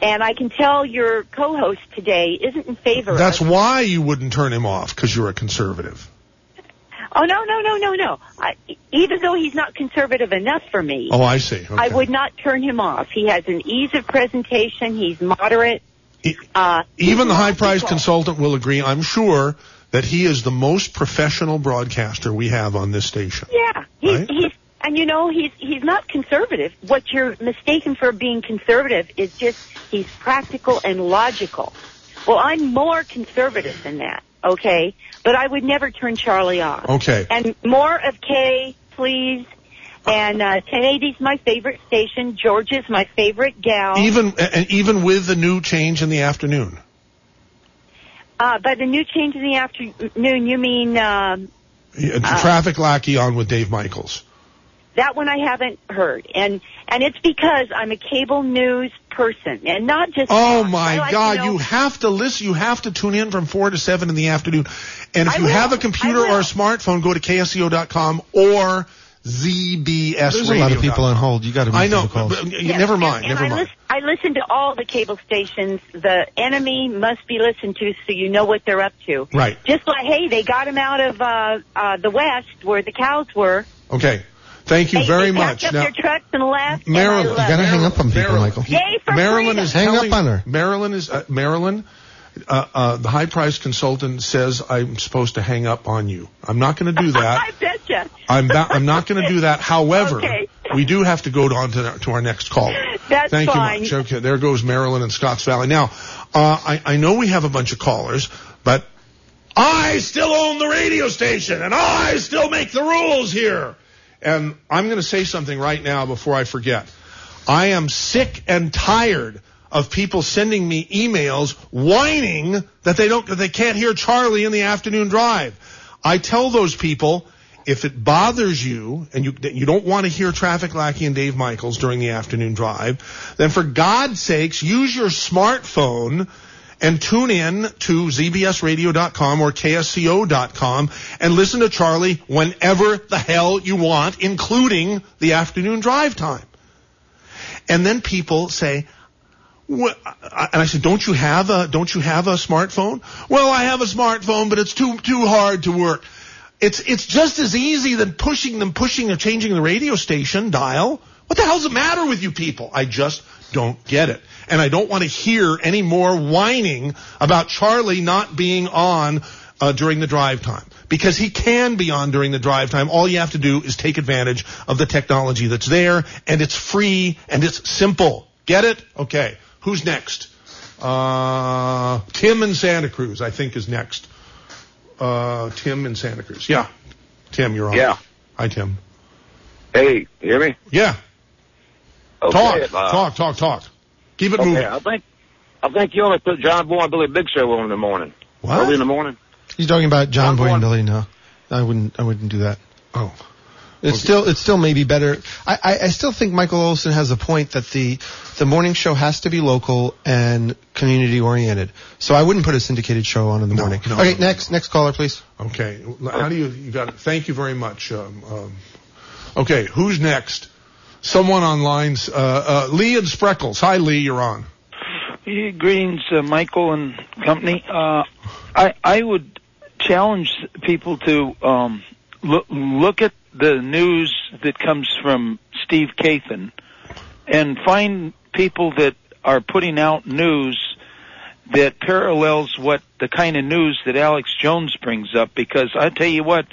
And I can tell your co-host today isn't in favor of it. That's why you wouldn't turn him off, because you're a conservative. Oh, no. Even though he's not conservative enough for me. Oh, I see. Okay. I would not turn him off. He has an ease of presentation. He's moderate. Even the high-priced consultant will agree, I'm sure, that he is the most professional broadcaster we have on this station. Yeah. He's not conservative. What you're mistaken for being conservative is just he's practical and logical. Well, I'm more conservative than that. Okay, but I would never turn Charlie off. Okay. And more of Kay, please. And 1080's my favorite station. Georgia's my favorite gal. Even with the new change in the afternoon. By the new change in the afternoon, you mean Traffic Lackey on with Dave Michaels. That one I haven't heard, and it's because I'm a cable news person, and not just. Oh my God! You have to listen. You have to tune in from 4 to 7 in the afternoon, and if you have a computer or a smartphone, go to KSCO.com or ZBS. There's a lot of people on hold. You got to. I know. Never mind. Never mind. I listen to all the cable stations. The enemy must be listened to, so you know what they're up to. Right. Just like, hey, they got him out of the West where the cows were. Okay. Thank you very much. Now, Maryland, you got to hang up on people, Michael. Maryland is hang up on her. Maryland is Maryland. The high-priced consultant says I'm supposed to hang up on you. I'm not going to do that. I betcha. I'm not going to do that. However, we do have to go on to our next call. That's Thank fine. You much. Okay, there goes Maryland and Scotts Valley. Now, I know we have a bunch of callers, but I still own the radio station and I still make the rules here. And I'm going to say something right now before I forget. I am sick and tired of people sending me emails whining that they can't hear Charlie in the afternoon drive. I tell those people, if it bothers you and you don't want to hear Traffic Lackey and Dave Michaels during the afternoon drive, then for God's sakes, use your smartphone and tune in to zbsradio.com or ksco.com and listen to Charlie whenever the hell you want, including the afternoon drive time. And then people say, well, and I said, don't you have a smartphone? Well, I have a smartphone, but it's too hard to work. It's just as easy than pushing or changing the radio station dial. What the hell's the matter with you people? I just don't get it. And I don't want to hear any more whining about Charlie not being on during the drive time. Because he can be on during the drive time. All you have to do is take advantage of the technology that's there, and it's free, and it's simple. Get it? Okay. Who's next? Tim in Santa Cruz, I think, is next. Tim in Santa Cruz. Yeah. Tim, you're on. Yeah. Hi, Tim. Hey, you hear me? Yeah. Okay, talk. Keep it moving. I think you only put John Boy and Billy Big Show on in the morning. What? Early in the morning. He's talking about John Boy and Billy. No, I wouldn't do that. Oh. It's still maybe better. I still think Michael Olson has a point that the morning show has to be local and community oriented. So I wouldn't put a syndicated show on in the morning. No, okay, next caller, please. Okay, how do you got it? Thank you very much. Okay, who's next? Someone online, Lee and Spreckles. Hi, Lee, you're on. Hey, greetings, Michael and company. I would challenge people to look at the news that comes from Steve Kathan and find people that are putting out news that parallels what the kind of news that Alex Jones brings up, because I tell you what,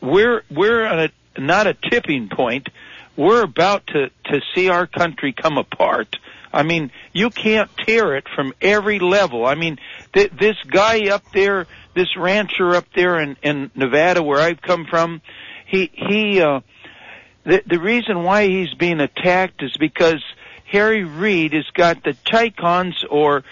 we're on not a tipping point. We're about to see our country come apart. I mean, you can't tear it from every level. I mean, this guy up there, this rancher up there in Nevada where I've come from, the reason why he's being attacked is because Harry Reid has got the Chicons or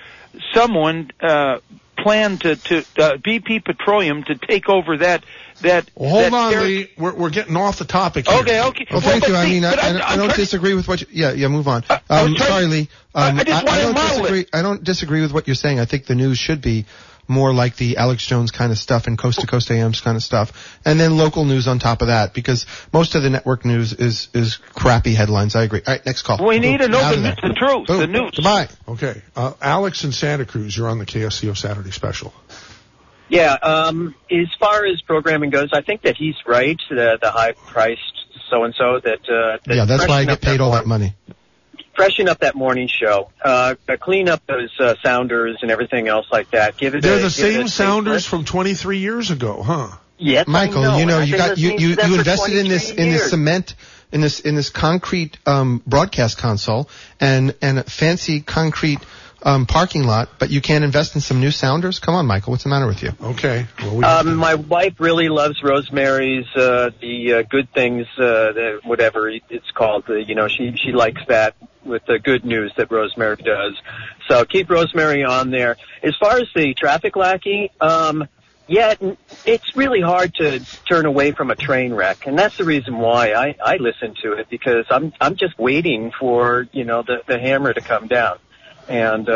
someone planned to BP Petroleum to take over that. Well, hold on, Lee. We're getting off the topic here. Okay. Well, thank you. I mean, I don't disagree with what you... Yeah, move on. Sorry, Lee. I don't disagree with what you're saying. I think the news should be more like the Alex Jones kind of stuff and Coast to Coast AM's kind of stuff. And then local news on top of that, because most of the network news is crappy headlines. I agree. All right, next call. We need to know the truth, the news. Goodbye. Okay. Alex in Santa Cruz, you're on the KSCO Saturday Special. Yeah, as far as programming goes, I think that he's right, the high-priced so-and-so that yeah, that's why I get paid all that money. Freshen up that morning show. Clean up those sounders and everything else like that. They're the same sounders from 23 years ago, huh? Yeah, Michael, you invested in this cement, in this concrete broadcast console and a fancy concrete parking lot, but you can't invest in some new sounders? Come on, Michael, what's the matter with you? Okay. Well, my wife really loves Rosemary's, the Good Things, whatever it's called. She likes that with the good news that Rosemary does. So keep Rosemary on there. As far as the Traffic Lackey, yeah, it's really hard to turn away from a train wreck, and that's the reason why I listen to it, because I'm just waiting for, the hammer to come down. And,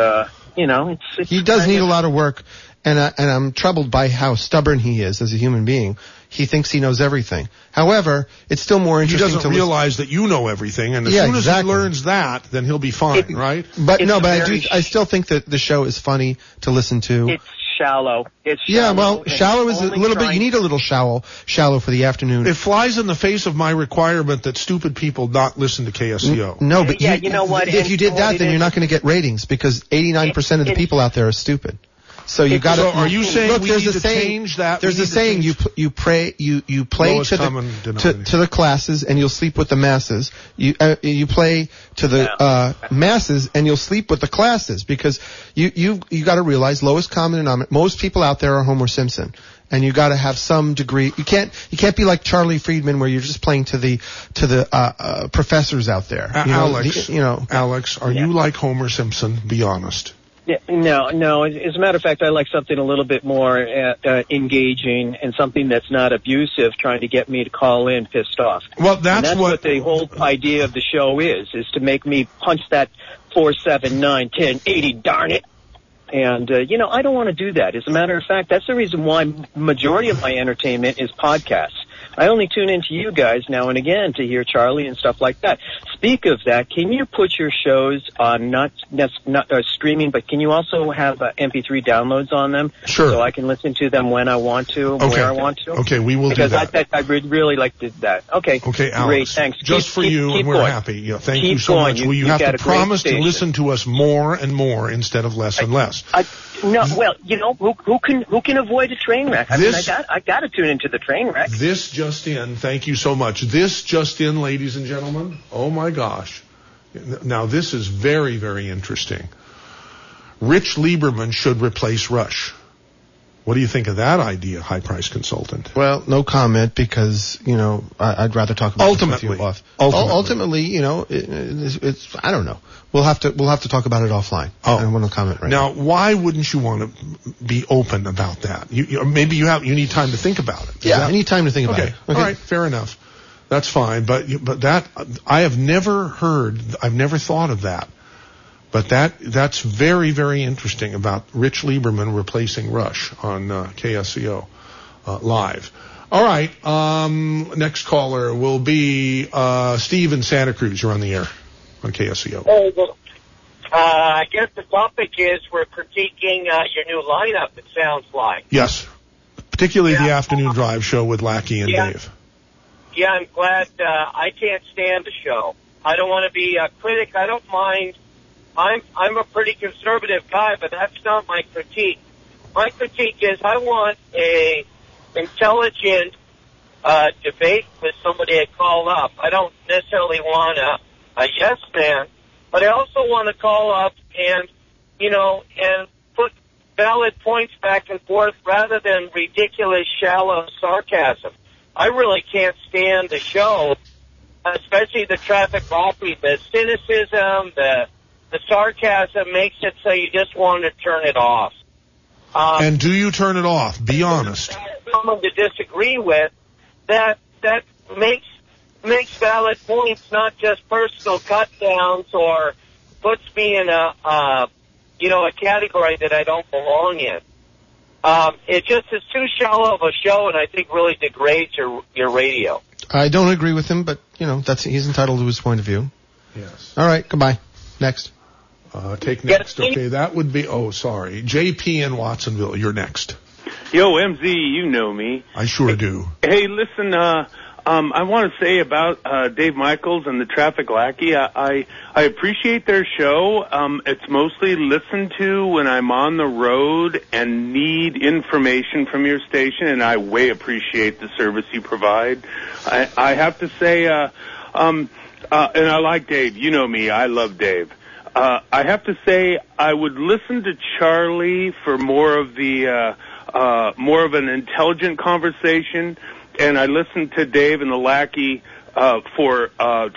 it's he does need a lot of work, and I'm troubled by how stubborn he is as a human being. He thinks he knows everything. However, it's still more interesting to listen. He doesn't realize that you know everything, and as soon as he learns that, then he'll be fine, right? But I still think that the show is funny to listen to. It's shallow. Yeah, well, shallow is a little bit. You need a little shallow for the afternoon. It flies in the face of my requirement that stupid people not listen to KSCO. No, but you know what? If you did that, then you're not going to get ratings, because 89% of the people out there are stupid. So you got to. So are you saying look, we need to change that? There's a saying: you play to the classes, and you'll sleep with the masses. You play to the masses, and you'll sleep with the classes, because you got to realize lowest common denominator. Most people out there are Homer Simpson. And you got to have some degree. You can't be like Charlie Friedman, where you're just playing to the professors out there. Alex, Alex, are you like Homer Simpson? Be honest. No. As a matter of fact, I like something a little bit more engaging and something that's not abusive, trying to get me to call in pissed off. Well, that's what the whole idea of the show is to make me punch that 4, 7, 9, 10, 80, darn it. And, I don't want to do that. As a matter of fact, that's the reason why majority of my entertainment is podcasts. I only tune into you guys now and again to hear Charlie and stuff like that. Speak of that, can you put your shows on not streaming, but can you also have MP3 downloads on them? Sure. So I can listen to them when I want to, where I want to? Okay, we will do that. Because I would really like to do that. Okay, Alex. Great, thanks. Just keep going. We're happy. Thank you so much. Well, you have to promise to listen to us more and more instead of less and less. Who can avoid a train wreck? I got to tune into the train wreck. This just in, thank you so much. This just in, ladies and gentlemen. Oh my gosh. Now this is very, very interesting. Rich Lieberman should replace Rush. What do you think of that idea, high price consultant? Well, no comment because, I'd rather talk about ultimately. This with you off. Ultimately, it's I don't know. We'll have to talk about it offline. Oh. I don't want to comment right now. Now, why wouldn't you want to be open about that? Maybe you need time to think about it. I need time to think about it. Okay. All right, fair enough. That's fine, but that I have never heard. I've never thought of that. But that's very, very interesting about Rich Lieberman replacing Rush on KSCO live. All right, next caller will be Steve in Santa Cruz. You're on the air on KSCO. Hey, well, I guess the topic is we're critiquing your new lineup, it sounds like. Yes, particularly the afternoon drive show with Lackey and Dave. Yeah, I'm glad. I can't stand the show. I don't want to be a critic. I don't mind. I'm a pretty conservative guy, but that's not my critique. My critique is I want a intelligent debate with somebody to call up. I don't necessarily want a yes man, but I also want to call up and put valid points back and forth rather than ridiculous, shallow sarcasm. I really can't stand the show, especially the traffic lobby, the cynicism, the sarcasm makes it so you just want to turn it off. And do you turn it off? Be honest. Someone to disagree with that makes valid points, not just personal cut downs or puts me in a category that I don't belong in. It just is too shallow of a show, and I think really degrades your radio. I don't agree with him, but he's entitled to his point of view. Yes. All right. Goodbye. Next. Take next. Okay, that would be, JP in Watsonville, you're next. Yo, MZ, you know me. I sure do. Hey, listen, I want to say about Dave Michaels and the Traffic Lackey, I appreciate their show. It's mostly listened to when I'm on the road and need information from your station, and I way appreciate the service you provide. I have to say, and I like Dave. You know me. I love Dave. I have to say, I would listen to Charlie for more of the more of an intelligent conversation, and I listen to Dave and the Lackey for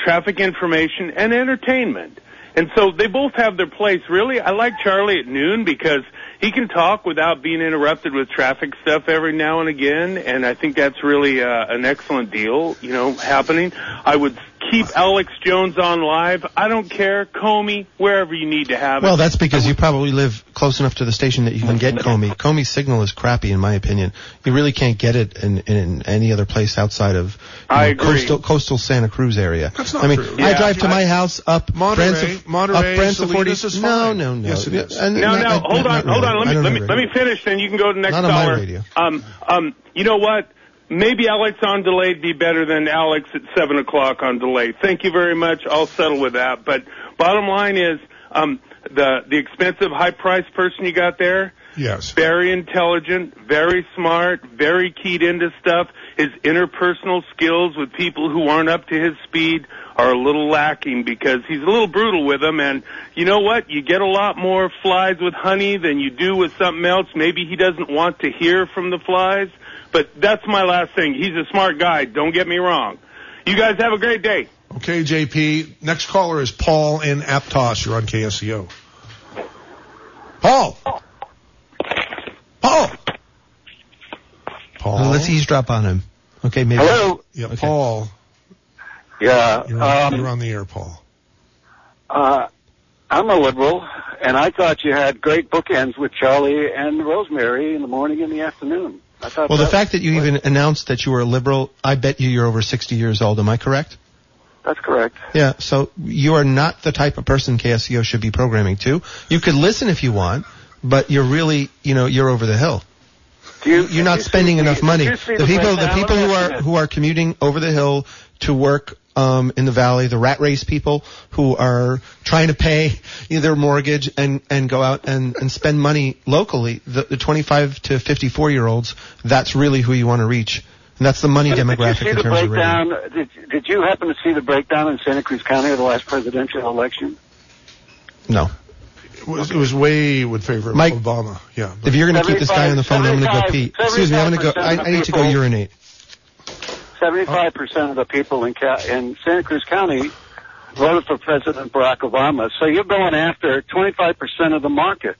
traffic information and entertainment. And so they both have their place, really. I like Charlie at noon because he can talk without being interrupted with traffic stuff every now and again, and I think that's really an excellent deal, happening. I would keep Alex Jones on live. I don't care. KOMY, wherever you need to have it. Well, that's because you probably live close enough to the station that you can get KOMY. KOMY's signal is crappy, in my opinion. You really can't get it in any other place outside of coastal Santa Cruz area. That's not true. Yeah, I drive to my house up Monterey, Salinas is fine. No. Yes, it is. Hold on. Let me finish, then you can go to the next caller. Not on my radio. You know what? Maybe Alex on delayed be better than Alex at 7 o'clock on delay. Thank you very much. I'll settle with that. But bottom line is the expensive, high-priced person you got there, yes, very intelligent, very smart, very keyed into stuff. His interpersonal skills with people who aren't up to his speed are a little lacking because he's a little brutal with them. And you know what? You get a lot more flies with honey than you do with something else. Maybe he doesn't want to hear from the flies. But that's my last thing. He's a smart guy. Don't get me wrong. You guys have a great day. Okay, JP. Next caller is Paul in Aptos. You're on KSCO. Paul. Let's eavesdrop on him. Okay, maybe. Hello. Yeah, okay. Paul. Yeah. You're on the air, Paul. I'm a liberal, and I thought you had great bookends with Charlie and Rosemary in the morning and the afternoon. I thought. Well, the fact that you even announced that you were a liberal, I bet you you're over 60 years old. Am I correct? That's correct. Yeah, so you are not the type of person KSCO should be programming to. You could listen if you want, but you're really, you know, you're over the hill. You're not spending enough money. The people who are commuting over the hill to work in the valley, the rat race people who are trying to pay their mortgage and go out and spend money locally, the 25 to 54-year-olds, that's really who you want to reach. And that's the money demographic in terms of radio. Did you happen to see the breakdown in Santa Cruz County of the last presidential election? No. It was way would favor Mike, Obama. Yeah. If you're going to keep this guy on the phone, I'm going to go pee. Excuse me, I'm going to go. I need to go urinate. 75% of the people in Santa Cruz County voted for President Barack Obama. So you're going after 25% of the market.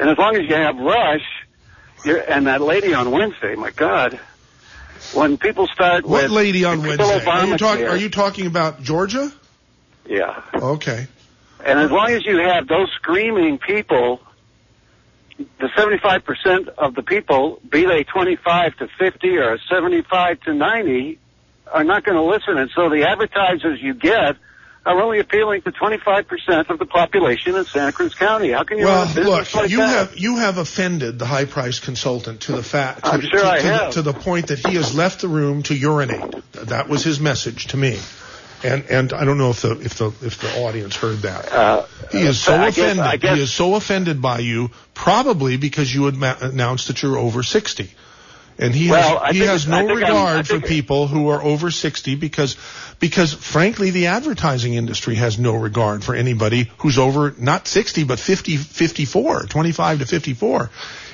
And as long as you have Rush and that lady on Wednesday, my God. When people start with... What lady on Wednesday? Are you talking about Georgia? Yeah. Okay. And as long as you have those screaming people, the 75% of the people, be they 25 to 50 or 75 to 90, are not going to listen. And so the advertisers you get are only appealing to 25% of the population in Santa Cruz County. How can you run a business like that? Well, look, you have offended the high-priced consultant to the fact to the point that he has left the room to urinate. That was his message to me. And I don't know if the audience heard that. He is so offended by you, probably because you had announced that you're over 60. And he has no regard for people who are over 60 because frankly the advertising industry has no regard for anybody who's over not 60 but 54, 25 to 54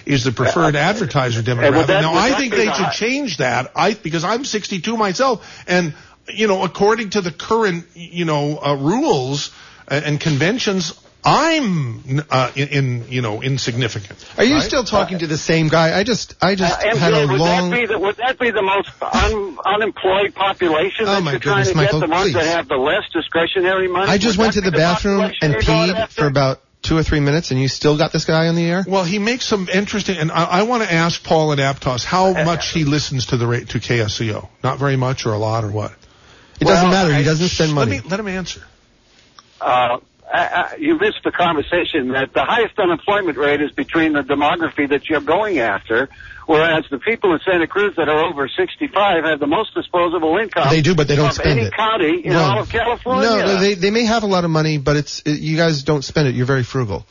is the preferred advertiser demographic. Now I think they should change that. Because I'm 62 myself, and you know, according to the current rules and conventions, I'm insignificant. Are you still talking to the same guy? I just had a long. Would that be the most unemployed population that you're trying to Michael, get? The ones that have the less discretionary money. I just went to the bathroom and peed for about 2 or 3 minutes, and you still got this guy on the air? Well, he makes some interesting, and I want to ask Paul at Aptos how much he listens to the to KSCO. Not very much, or a lot, or what? It doesn't matter. He doesn't spend money. Let him answer. You missed the conversation that the highest unemployment rate is between the demography that you're going after, whereas the people in Santa Cruz that are over 65 have the most disposable income. They do, but they don't spend it. Any county in all of California. No, they may have a lot of money, but you guys don't spend it. You're very frugal.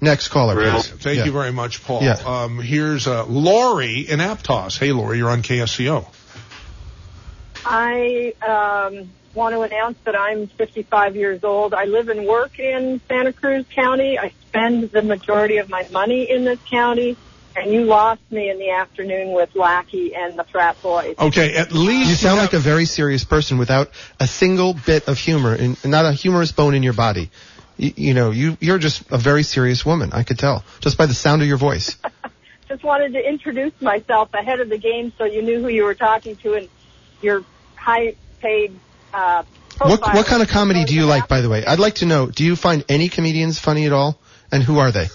Next caller, please. Thank you very much, Paul. Yeah. Here's Lori in Aptos. Hey, Lori, you're on KSCO. I want to announce that I'm 55 years old. I live and work in Santa Cruz County. I spend the majority of my money in this county, and you lost me in the afternoon with Lackey and the frat boys. Okay, at least you sound like a very serious person without a single bit of humor, and not a humorous bone in your body. You're just a very serious woman. I could tell just by the sound of your voice. Just wanted to introduce myself ahead of the game so you knew who you were talking to, and your high-paid what kind of comedy do you like, by the way? I'd like to know, do you find any comedians funny at all? And who are they?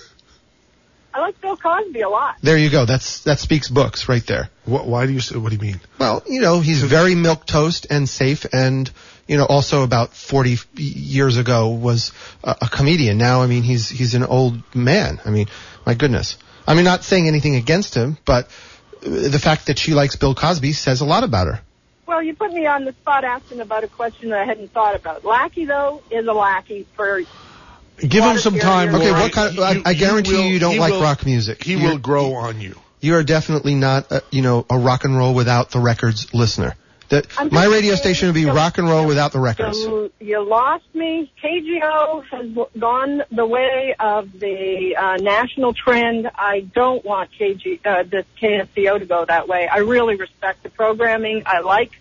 I like Bill Cosby a lot. There you go. That speaks books right there. What do you mean? Well, he's very milquetoast and safe, and, also about 40 years ago was a comedian. Now, I mean, he's an old man. I mean, my goodness. I mean, not saying anything against him, but the fact that she likes Bill Cosby says a lot about her. Well, you put me on the spot asking about a question that I hadn't thought about. Lackey, though, is a lackey for... Give him some time. Okay, what kind of, I guarantee you don't like rock music. He will grow on you. You are definitely not, a rock and roll without the records listener. My radio station would be rock and roll without the records. You lost me. KGO has gone the way of the national trend. I don't want this KSCO to go that way. I really respect the programming. I like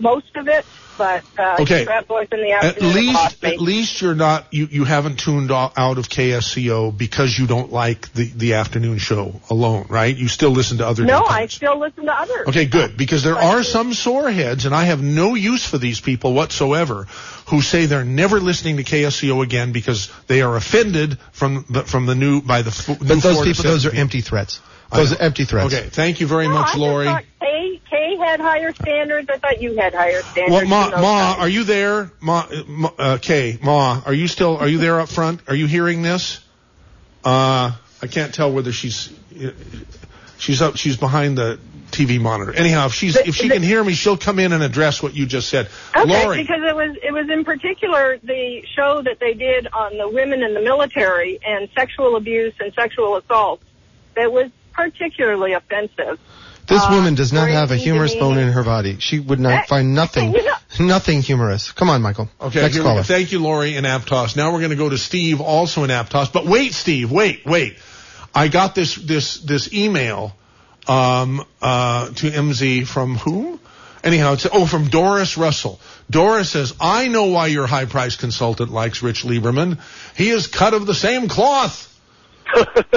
most of it, but Frat Boys in the Afternoon cost me. At least you're not, you haven't tuned out of KSCO because you don't like the afternoon show alone, right? You still listen to other. No, I still listen to others. Okay, good, because there are some soreheads, and I have no use for these people whatsoever, who say they're never listening to KSCO again because they are offended from the new by the. But those people, those are empty threats. Those are empty threats. Okay, thank you very much, Lori. Kay had higher standards. I thought you had higher standards. Well, Ma, are you there? Kay, Ma, are you there up front? Are you hearing this? I can't tell whether she's up. She's behind the TV monitor. Anyhow, if she can hear me, she'll come in and address what you just said. Okay, Lori. Because it was in particular the show that they did on the women in the military and sexual abuse and sexual assault that was particularly offensive. This woman does not have a humorous bone in her body. She would not find nothing humorous. Come on, Michael. Okay, next caller. Thank you, Lori in Aptos. Now we're going to go to Steve, also in Aptos. But wait, Steve, wait. I got this email to MZ from whom? Anyhow, it's from Doris Russell. Doris says, I know why your high-priced consultant likes Rich Lieberman. He is cut of the same cloth.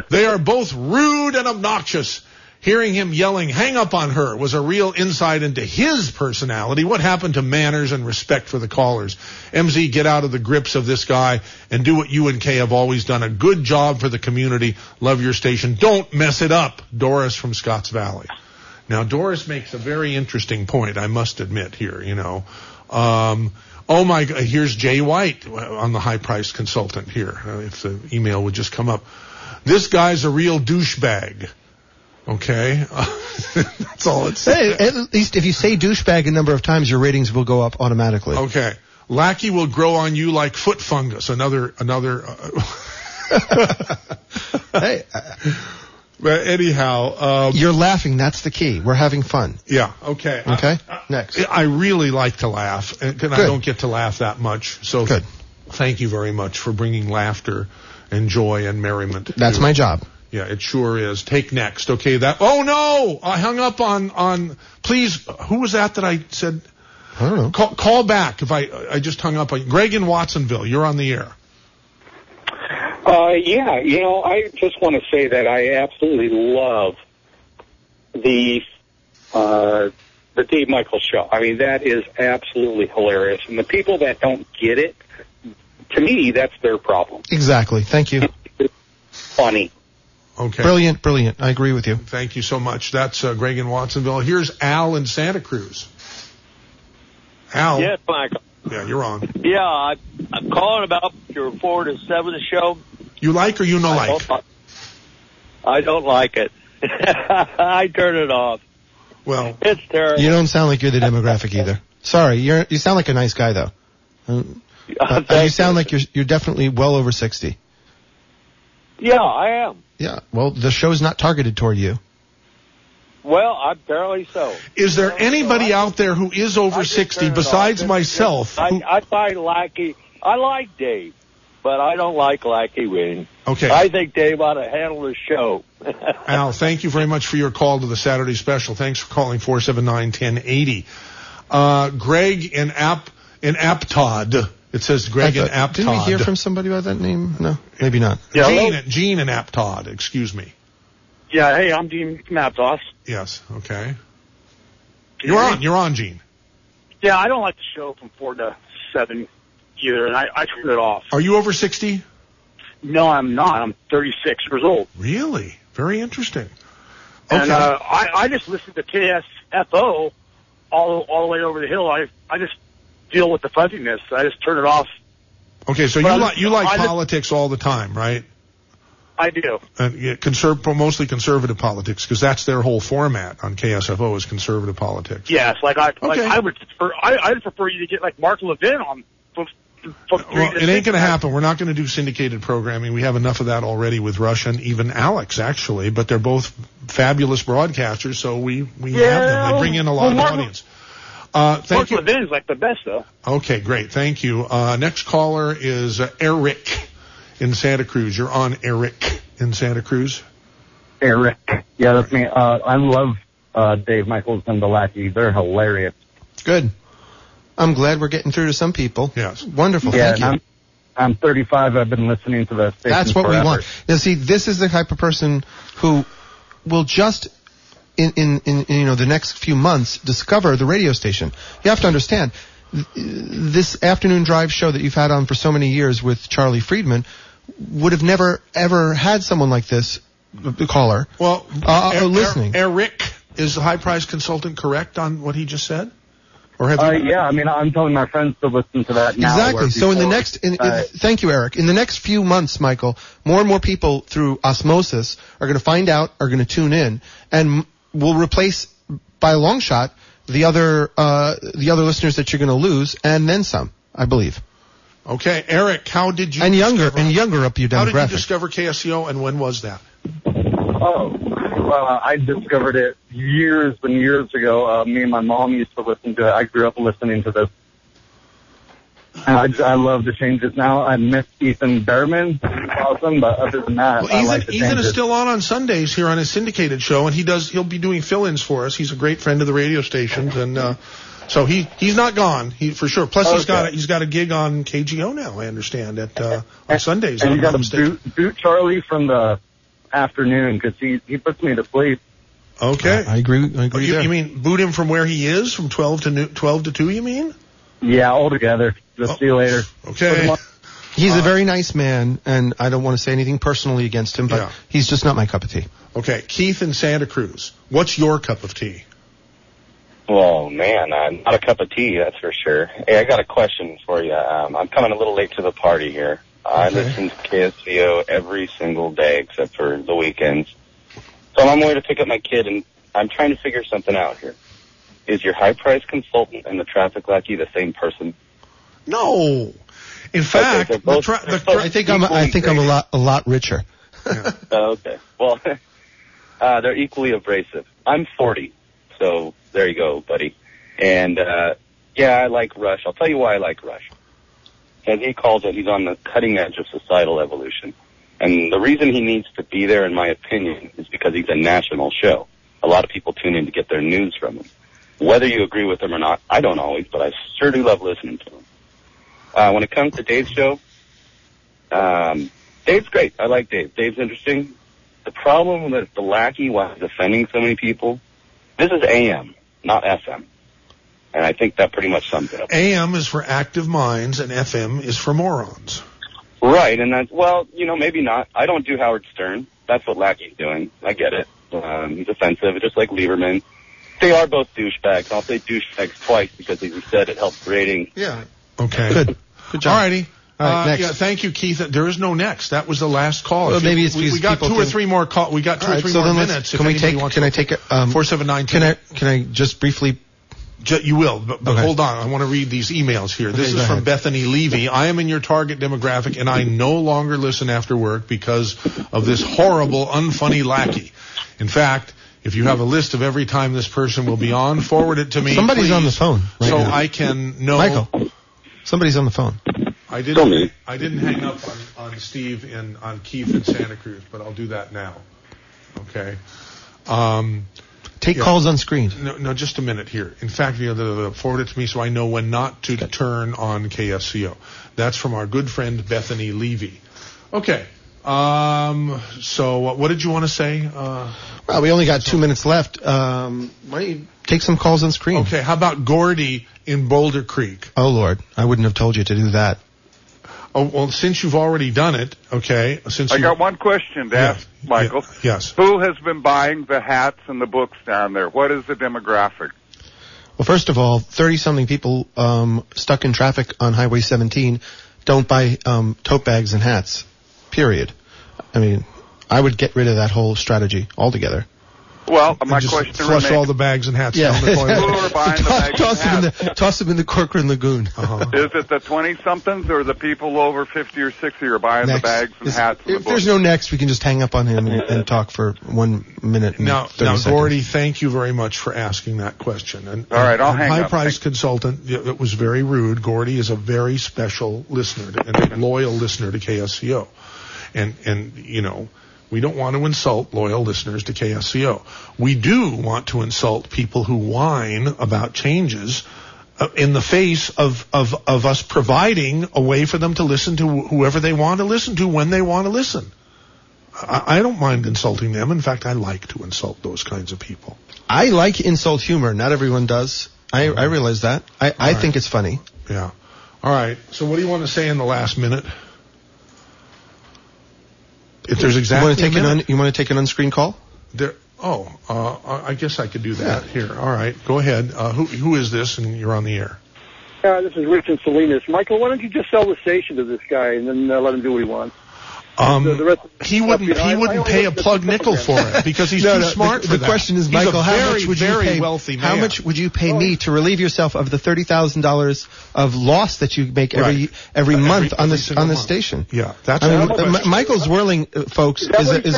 They are both rude and obnoxious. Hearing him yelling, hang up on her, was a real insight into his personality. What happened to manners and respect for the callers? MZ, get out of the grips of this guy and do what you and Kay have always done. A good job for the community. Love your station. Don't mess it up. Doris from Scotts Valley. Now, Doris makes a very interesting point, I must admit here, oh, my God, here's Jay White on the high-priced consultant here, if the email would just come up. This guy's a real douchebag. Okay, that's all it says. At least if you say douchebag a number of times, your ratings will go up automatically. Okay, lackey will grow on you like foot fungus. Another. Hey, but anyhow, you're laughing. That's the key. We're having fun. Yeah. Okay. Okay. Next. I really like to laugh, and I don't get to laugh that much. So good. Thank you very much for bringing laughter and joy and merriment. That's my job. Yeah, it sure is. Take next. Okay, oh no! I hung up on please, who was that I said? I don't know. Call back if I just hung up on Greg in Watsonville. You're on the air. Yeah, I just want to say that I absolutely love the Dave Michaels show. I mean, that is absolutely hilarious. And the people that don't get it, to me, that's their problem. Exactly. Thank you. It's funny. Okay. Brilliant. I agree with you. Thank you so much. That's Greg in Watsonville. Here's Al in Santa Cruz. Al. Yes, Michael. Yeah, you're on. Yeah, I'm calling about your 4 to 7 show. You like or you no like? I don't like it. I turn it off. Well, it's terrible. You don't sound like you're the demographic either. Sorry, you sound like a nice guy though. You sound like you're definitely well over 60. Yeah, I am. Yeah, well, the show's not targeted toward you. Well, apparently so. Is there anybody out there who is over 60 besides myself? I find Lackey. I like Dave, but I don't like Lackey winning. Okay. I think Dave ought to handle the show. Al, thank you very much for your call to the Saturday special. Thanks for calling 479-1080. Greg in Aptod. It says Greg in Aptod. Didn't we hear from somebody by that name? No, maybe not. Yeah, Gene in Aptod, excuse me. Yeah, hey, I'm Gene from Aptos. Yes, okay. You're on, Gene. Yeah, I don't like the show from 4 to 7 either, and I turn it off. Are you over 60? No, I'm not. I'm 36 years old. Really? Very interesting. Okay. And I just listen to KSFO all the way over the hill. I just deal with the fuzziness. I just turn it off. Okay, so you like politics all the time, right? I do. Mostly conservative politics, because that's their whole format on KSFO is conservative politics. Yes, I'd prefer you to get like Mark Levin on. Well, it ain't going to happen. We're not going to do syndicated programming. We have enough of that already with Rush and even Alex, actually. But they're both fabulous broadcasters, so we have them. They bring in a lot of audience. Thank you. Mark Levin is like the best, though. Okay, great. Thank you. Next caller is Eric in Santa Cruz. You're on, Eric in Santa Cruz. Eric. Yeah, that's me. I love Dave Michaels and the Lackey. They're hilarious. Good. I'm glad we're getting through to some people. Yes. Wonderful. Yeah, thank you. I'm 35. I've been listening to the station That's what forever. We want. Now, see, this is the type of person who will just, in the next few months, discover the radio station. You have to understand, this afternoon drive show that you've had on for so many years with Charlie Friedman would have never, ever had someone like this, the caller, well, listening. Eric, is the High Price Consultant correct on what he just said? Or have yeah, I mean, I'm telling my friends to listen to that now. Exactly. So in the next, thank you, Eric. In the next few months, Michael, more and more people through osmosis are going to find out, are going to tune in, and will replace by a long shot the other listeners that you're going to lose, and then some, I believe. Okay, Eric, how did you and younger up your demographic? How did you discover KSCO, and when was that? Oh, well, I discovered it years and years ago. Me and my mom used to listen to it. I grew up listening to this. And I love the changes now. I miss Ethan Berman. Awesome, but other than that, well, Ethan is still on Sundays here on his syndicated show, and he'll be doing fill-ins for us. He's a great friend of the radio stations, and so he's not gone. He for sure. Plus, okay. he's got a gig on KGO now. I understand at on Sundays. And you got to boot Charlie from the afternoon because he puts me to sleep. Okay, I agree. You mean boot him from where he is, from 12 to 2? You mean? Yeah, all together. Just see you later. Okay. He's a very nice man, and I don't want to say anything personally against him, but he's just not my cup of tea. Okay, Keith in Santa Cruz, what's your cup of tea? Well, man, I'm not a cup of tea, that's for sure. Hey, I got a question for you. I'm coming a little late to the party here. I listen to KSCO every single day except for the weekends. So I'm on my way to pick up my kid, and I'm trying to figure something out here. Is your high-priced consultant and the traffic lackey the same person? No. In fact, okay, both, I think I'm a lot richer. Yeah. Okay. Well, they're equally abrasive. I'm 40, so there you go, buddy. And I like Rush. I'll tell you why I like Rush. As he calls it, he's on the cutting edge of societal evolution. And the reason he needs to be there, in my opinion, is because he's a national show. A lot of people tune in to get their news from him. Whether you agree with him or not, I don't always, but I sure do love listening to him. When it comes to Dave's show, Dave's great. I like Dave. Dave's interesting. The problem with the lackey, why he's offending so many people, this is AM, not FM. And I think that pretty much sums it up. AM is for active minds, and FM is for morons. Right, and that's, well, maybe not. I don't do Howard Stern. That's what Lackey's doing. I get it. He's offensive, just like Lieberman. They are both douchebags. I'll say douchebags twice because, as you said, it helps ratings. Yeah. Okay. Good job. All righty. All right, next. Yeah, thank you, Keith. There is no next. That was the last call. Well, maybe it's we got two or three more calls. We got two or three more minutes. Can I take it? 479. Can I just briefly? You will, but hold on. I want to read these emails here. This is from Bethany Levy. I am in your target demographic, and I no longer listen after work because of this horrible, unfunny lackey. In fact, if you have a list of every time this person will be on, forward it to me. Somebody's on the phone right now. I can know. Michael, somebody's on the phone. I didn't hang up on Steve and on Keith in Santa Cruz, but I'll do that now. Okay. Take calls on screen. No, just a minute here. In fact, forward it to me so I know when not to turn on KSCO. That's from our good friend Bethany Levy. Okay. So what did you want to say? Well, we only got 2 minutes left. Why don't you take some calls on screen? Okay. How about Gordy in Boulder Creek? Oh, Lord. I wouldn't have told you to do that. Oh, well, since you've already done it, okay. I got one question to ask, Michael. Yes. Who has been buying the hats and the books down there? What is the demographic? Well, first of all, 30-something people stuck in traffic on Highway 17 don't buy tote bags and hats, period. I mean, I would get rid of that whole strategy altogether. Well, my question flush all the bags and hats down the toilet. Who are buying the bags and hats? Toss them in the Corcoran Lagoon. Uh-huh. Is it the 20-somethings or the people over 50 or 60 are buying the bags and hats? If there's no next, we can just hang up on him and talk for 1 minute and 30 seconds. Now, Gordy, thank you very much for asking that question. And, all right, I'll hang up. High-priced consultant, it was very rude. Gordy is a very special listener and a loyal listener to KSCO. And We don't want to insult loyal listeners to KSCO. We do want to insult people who whine about changes in the face of us providing a way for them to listen to whoever they want to listen to when they want to listen. I don't mind insulting them. In fact, I like to insult those kinds of people. I like insult humor. Not everyone does. I realize that. I think it's funny. Yeah. All right. So what do you want to say in the last minute? If there's exactly you want to take an on-screen call? I guess I could do that. Yeah. Here. All right. Go ahead. Who is this? And you're on the air. This is Rich and Salinas. Michael, why don't you just sell the station to this guy and then let him do what he wants? He wouldn't pay a plug nickel for it because he's too smart for that. The question is, Michael, how much would you pay me to relieve yourself of the $30,000 of loss that you make every month on the station? Yeah, that's Michael Zwirling, folks, is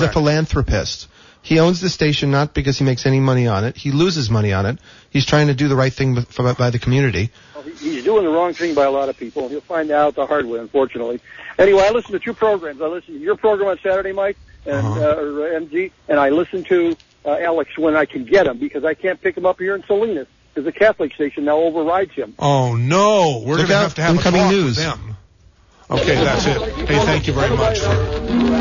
a philanthropist. He owns the station not because he makes any money on it. He loses money on it. He's trying to do the right thing by the community. Well, he's doing the wrong thing by a lot of people. He'll find out the hard way, unfortunately. Anyway, I listen to two programs. I listen to your program on Saturday, Mike, and MG, and I listen to Alex when I can get him because I can't pick him up here in Salinas because the Catholic station now overrides him. Oh, no. We're going to have incoming news with them. Okay, that's it. Hey, thank you very much for...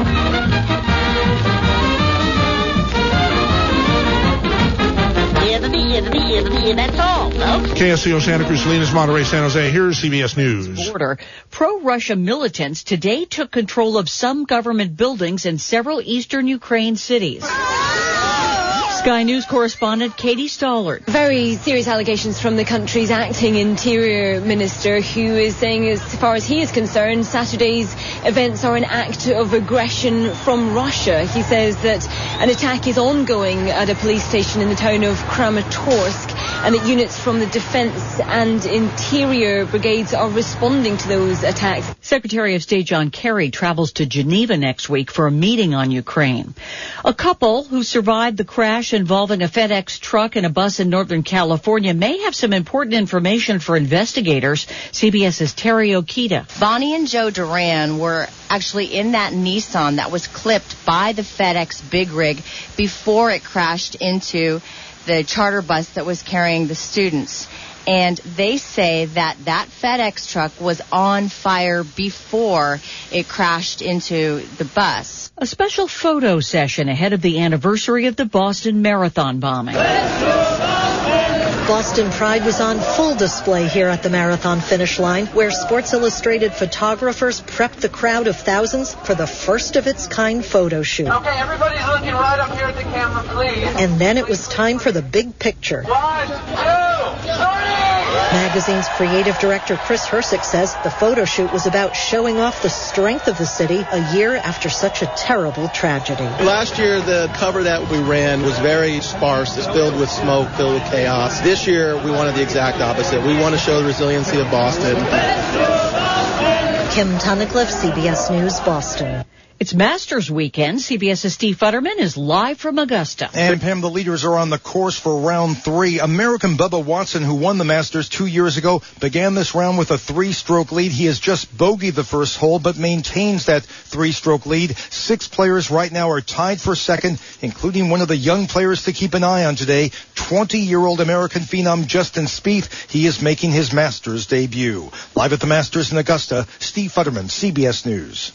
That's all, folks. KSCO Santa Cruz, Salinas, Monterey, San Jose. Here's CBS News. Border. Pro-Russia militants today took control of some government buildings in several eastern Ukraine cities. Sky News correspondent Katie Stollard. Very serious allegations from the country's acting interior minister, who is saying, as far as he is concerned, Saturday's events are an act of aggression from Russia. He says that an attack is ongoing at a police station in the town of Kramatorsk, and that units from the defense and interior brigades are responding to those attacks. Secretary of State John Kerry travels to Geneva next week for a meeting on Ukraine. A couple who survived the crash involving a FedEx truck and a bus in Northern California may have some important information for investigators. CBS's Terry Okita. Bonnie and Joe Duran were actually in that Nissan that was clipped by the FedEx big rig before it crashed into the charter bus that was carrying the students. And they say that FedEx truck was on fire before it crashed into the bus. A special photo session ahead of the anniversary of the Boston Marathon bombing. Boston pride was on full display here at the marathon finish line, where Sports Illustrated photographers prepped the crowd of thousands for the first of its kind photo shoot. Okay, everybody's looking right up here at the camera, please. And then it was time for the big picture. 1, 2, 3. Magazine's creative director Chris Hersick says the photo shoot was about showing off the strength of the city a year after such a terrible tragedy. Last year, the cover that we ran was very sparse. It's filled with smoke, filled with chaos. This year, we wanted the exact opposite. We want to show the resiliency of Boston. Kim Tunnicliffe, CBS News, Boston. It's Masters weekend. CBS's Steve Futterman is live from Augusta. And Pam, the leaders are on the course for round three. American Bubba Watson, who won the Masters 2 years ago, began this round with a 3-stroke lead. He has just bogeyed the first hole, but maintains that 3-stroke lead. 6 players right now are tied for second, including one of the young players to keep an eye on today, 20-year-old American phenom Justin Spieth. He is making his Masters debut. Live at the Masters in Augusta, Steve Futterman, CBS News.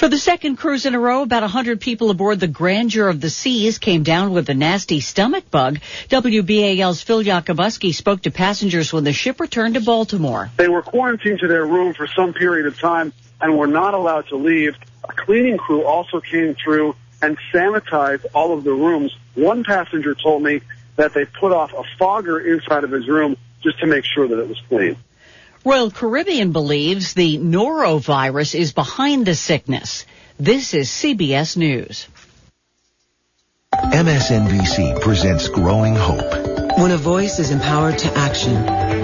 For the second cruise in a row, about 100 people aboard the Grandeur of the Seas came down with a nasty stomach bug. WBAL's Phil Yakubuski spoke to passengers when the ship returned to Baltimore. They were quarantined to their room for some period of time and were not allowed to leave. A cleaning crew also came through and sanitized all of the rooms. One passenger told me that they put off a fogger inside of his room just to make sure that it was clean. Royal Caribbean believes the norovirus is behind the sickness. This is CBS News. MSNBC presents Growing Hope. When a voice is empowered to action,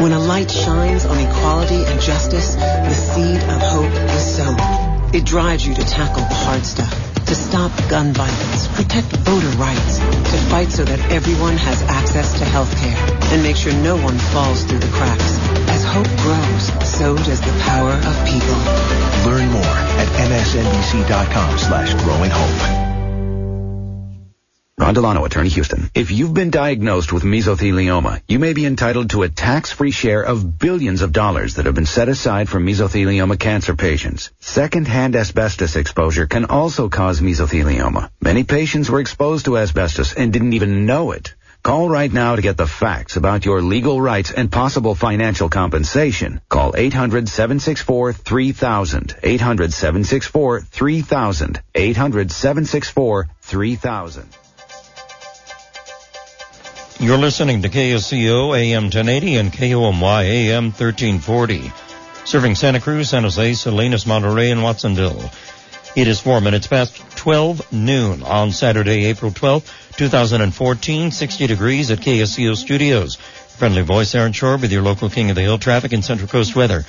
when a light shines on equality and justice, the seed of hope is sown. It drives you to tackle the hard stuff, to stop gun violence, protect voter rights, to fight so that everyone has access to health care, and make sure no one falls through the cracks. As hope grows, so does the power of people. Learn more at msnbc.com/growinghope. Ron Delano, Attorney, Houston. If you've been diagnosed with mesothelioma, you may be entitled to a tax-free share of billions of dollars that have been set aside for mesothelioma cancer patients. Second-hand asbestos exposure can also cause mesothelioma. Many patients were exposed to asbestos and didn't even know it. Call right now to get the facts about your legal rights and possible financial compensation. Call 800-764-3000. 800-764-3000. 800-764-3000. You're listening to KSCO AM 1080 and KOMY AM 1340. Serving Santa Cruz, San Jose, Salinas, Monterey, and Watsonville. It is 4 minutes past 12 noon on Saturday, April 12th, 2014, 60 degrees at KSCO Studios. Friendly voice Aaron Schober with your local King of the Hill traffic and Central Coast weather.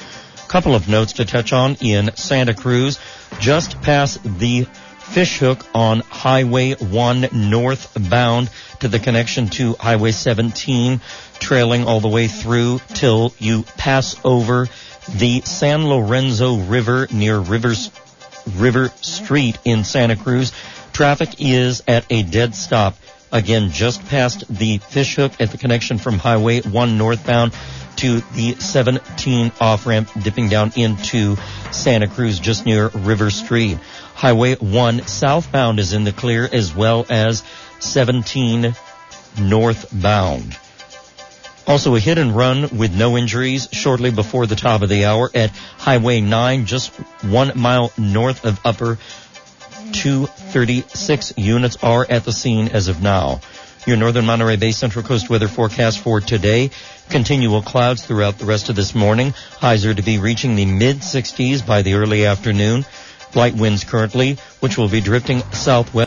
Couple of notes to touch on in Santa Cruz. Just past the Fishhook on Highway 1 northbound to the connection to Highway 17, trailing all the way through till you pass over the San Lorenzo River near River Street in Santa Cruz. Traffic is at a dead stop. Again, just past the Fishhook at the connection from Highway 1 northbound to the 17 off-ramp dipping down into Santa Cruz just near River Street. Highway 1 southbound is in the clear, as well as 17 northbound. Also a hit and run with no injuries shortly before the top of the hour at Highway 9, just 1 mile north of Upper 236. Units are at the scene as of now. Your northern Monterey Bay Central Coast weather forecast for today. Continual clouds throughout the rest of this morning. Highs are to be reaching the mid-60s by the early afternoon. Light winds currently, which will be drifting southwest.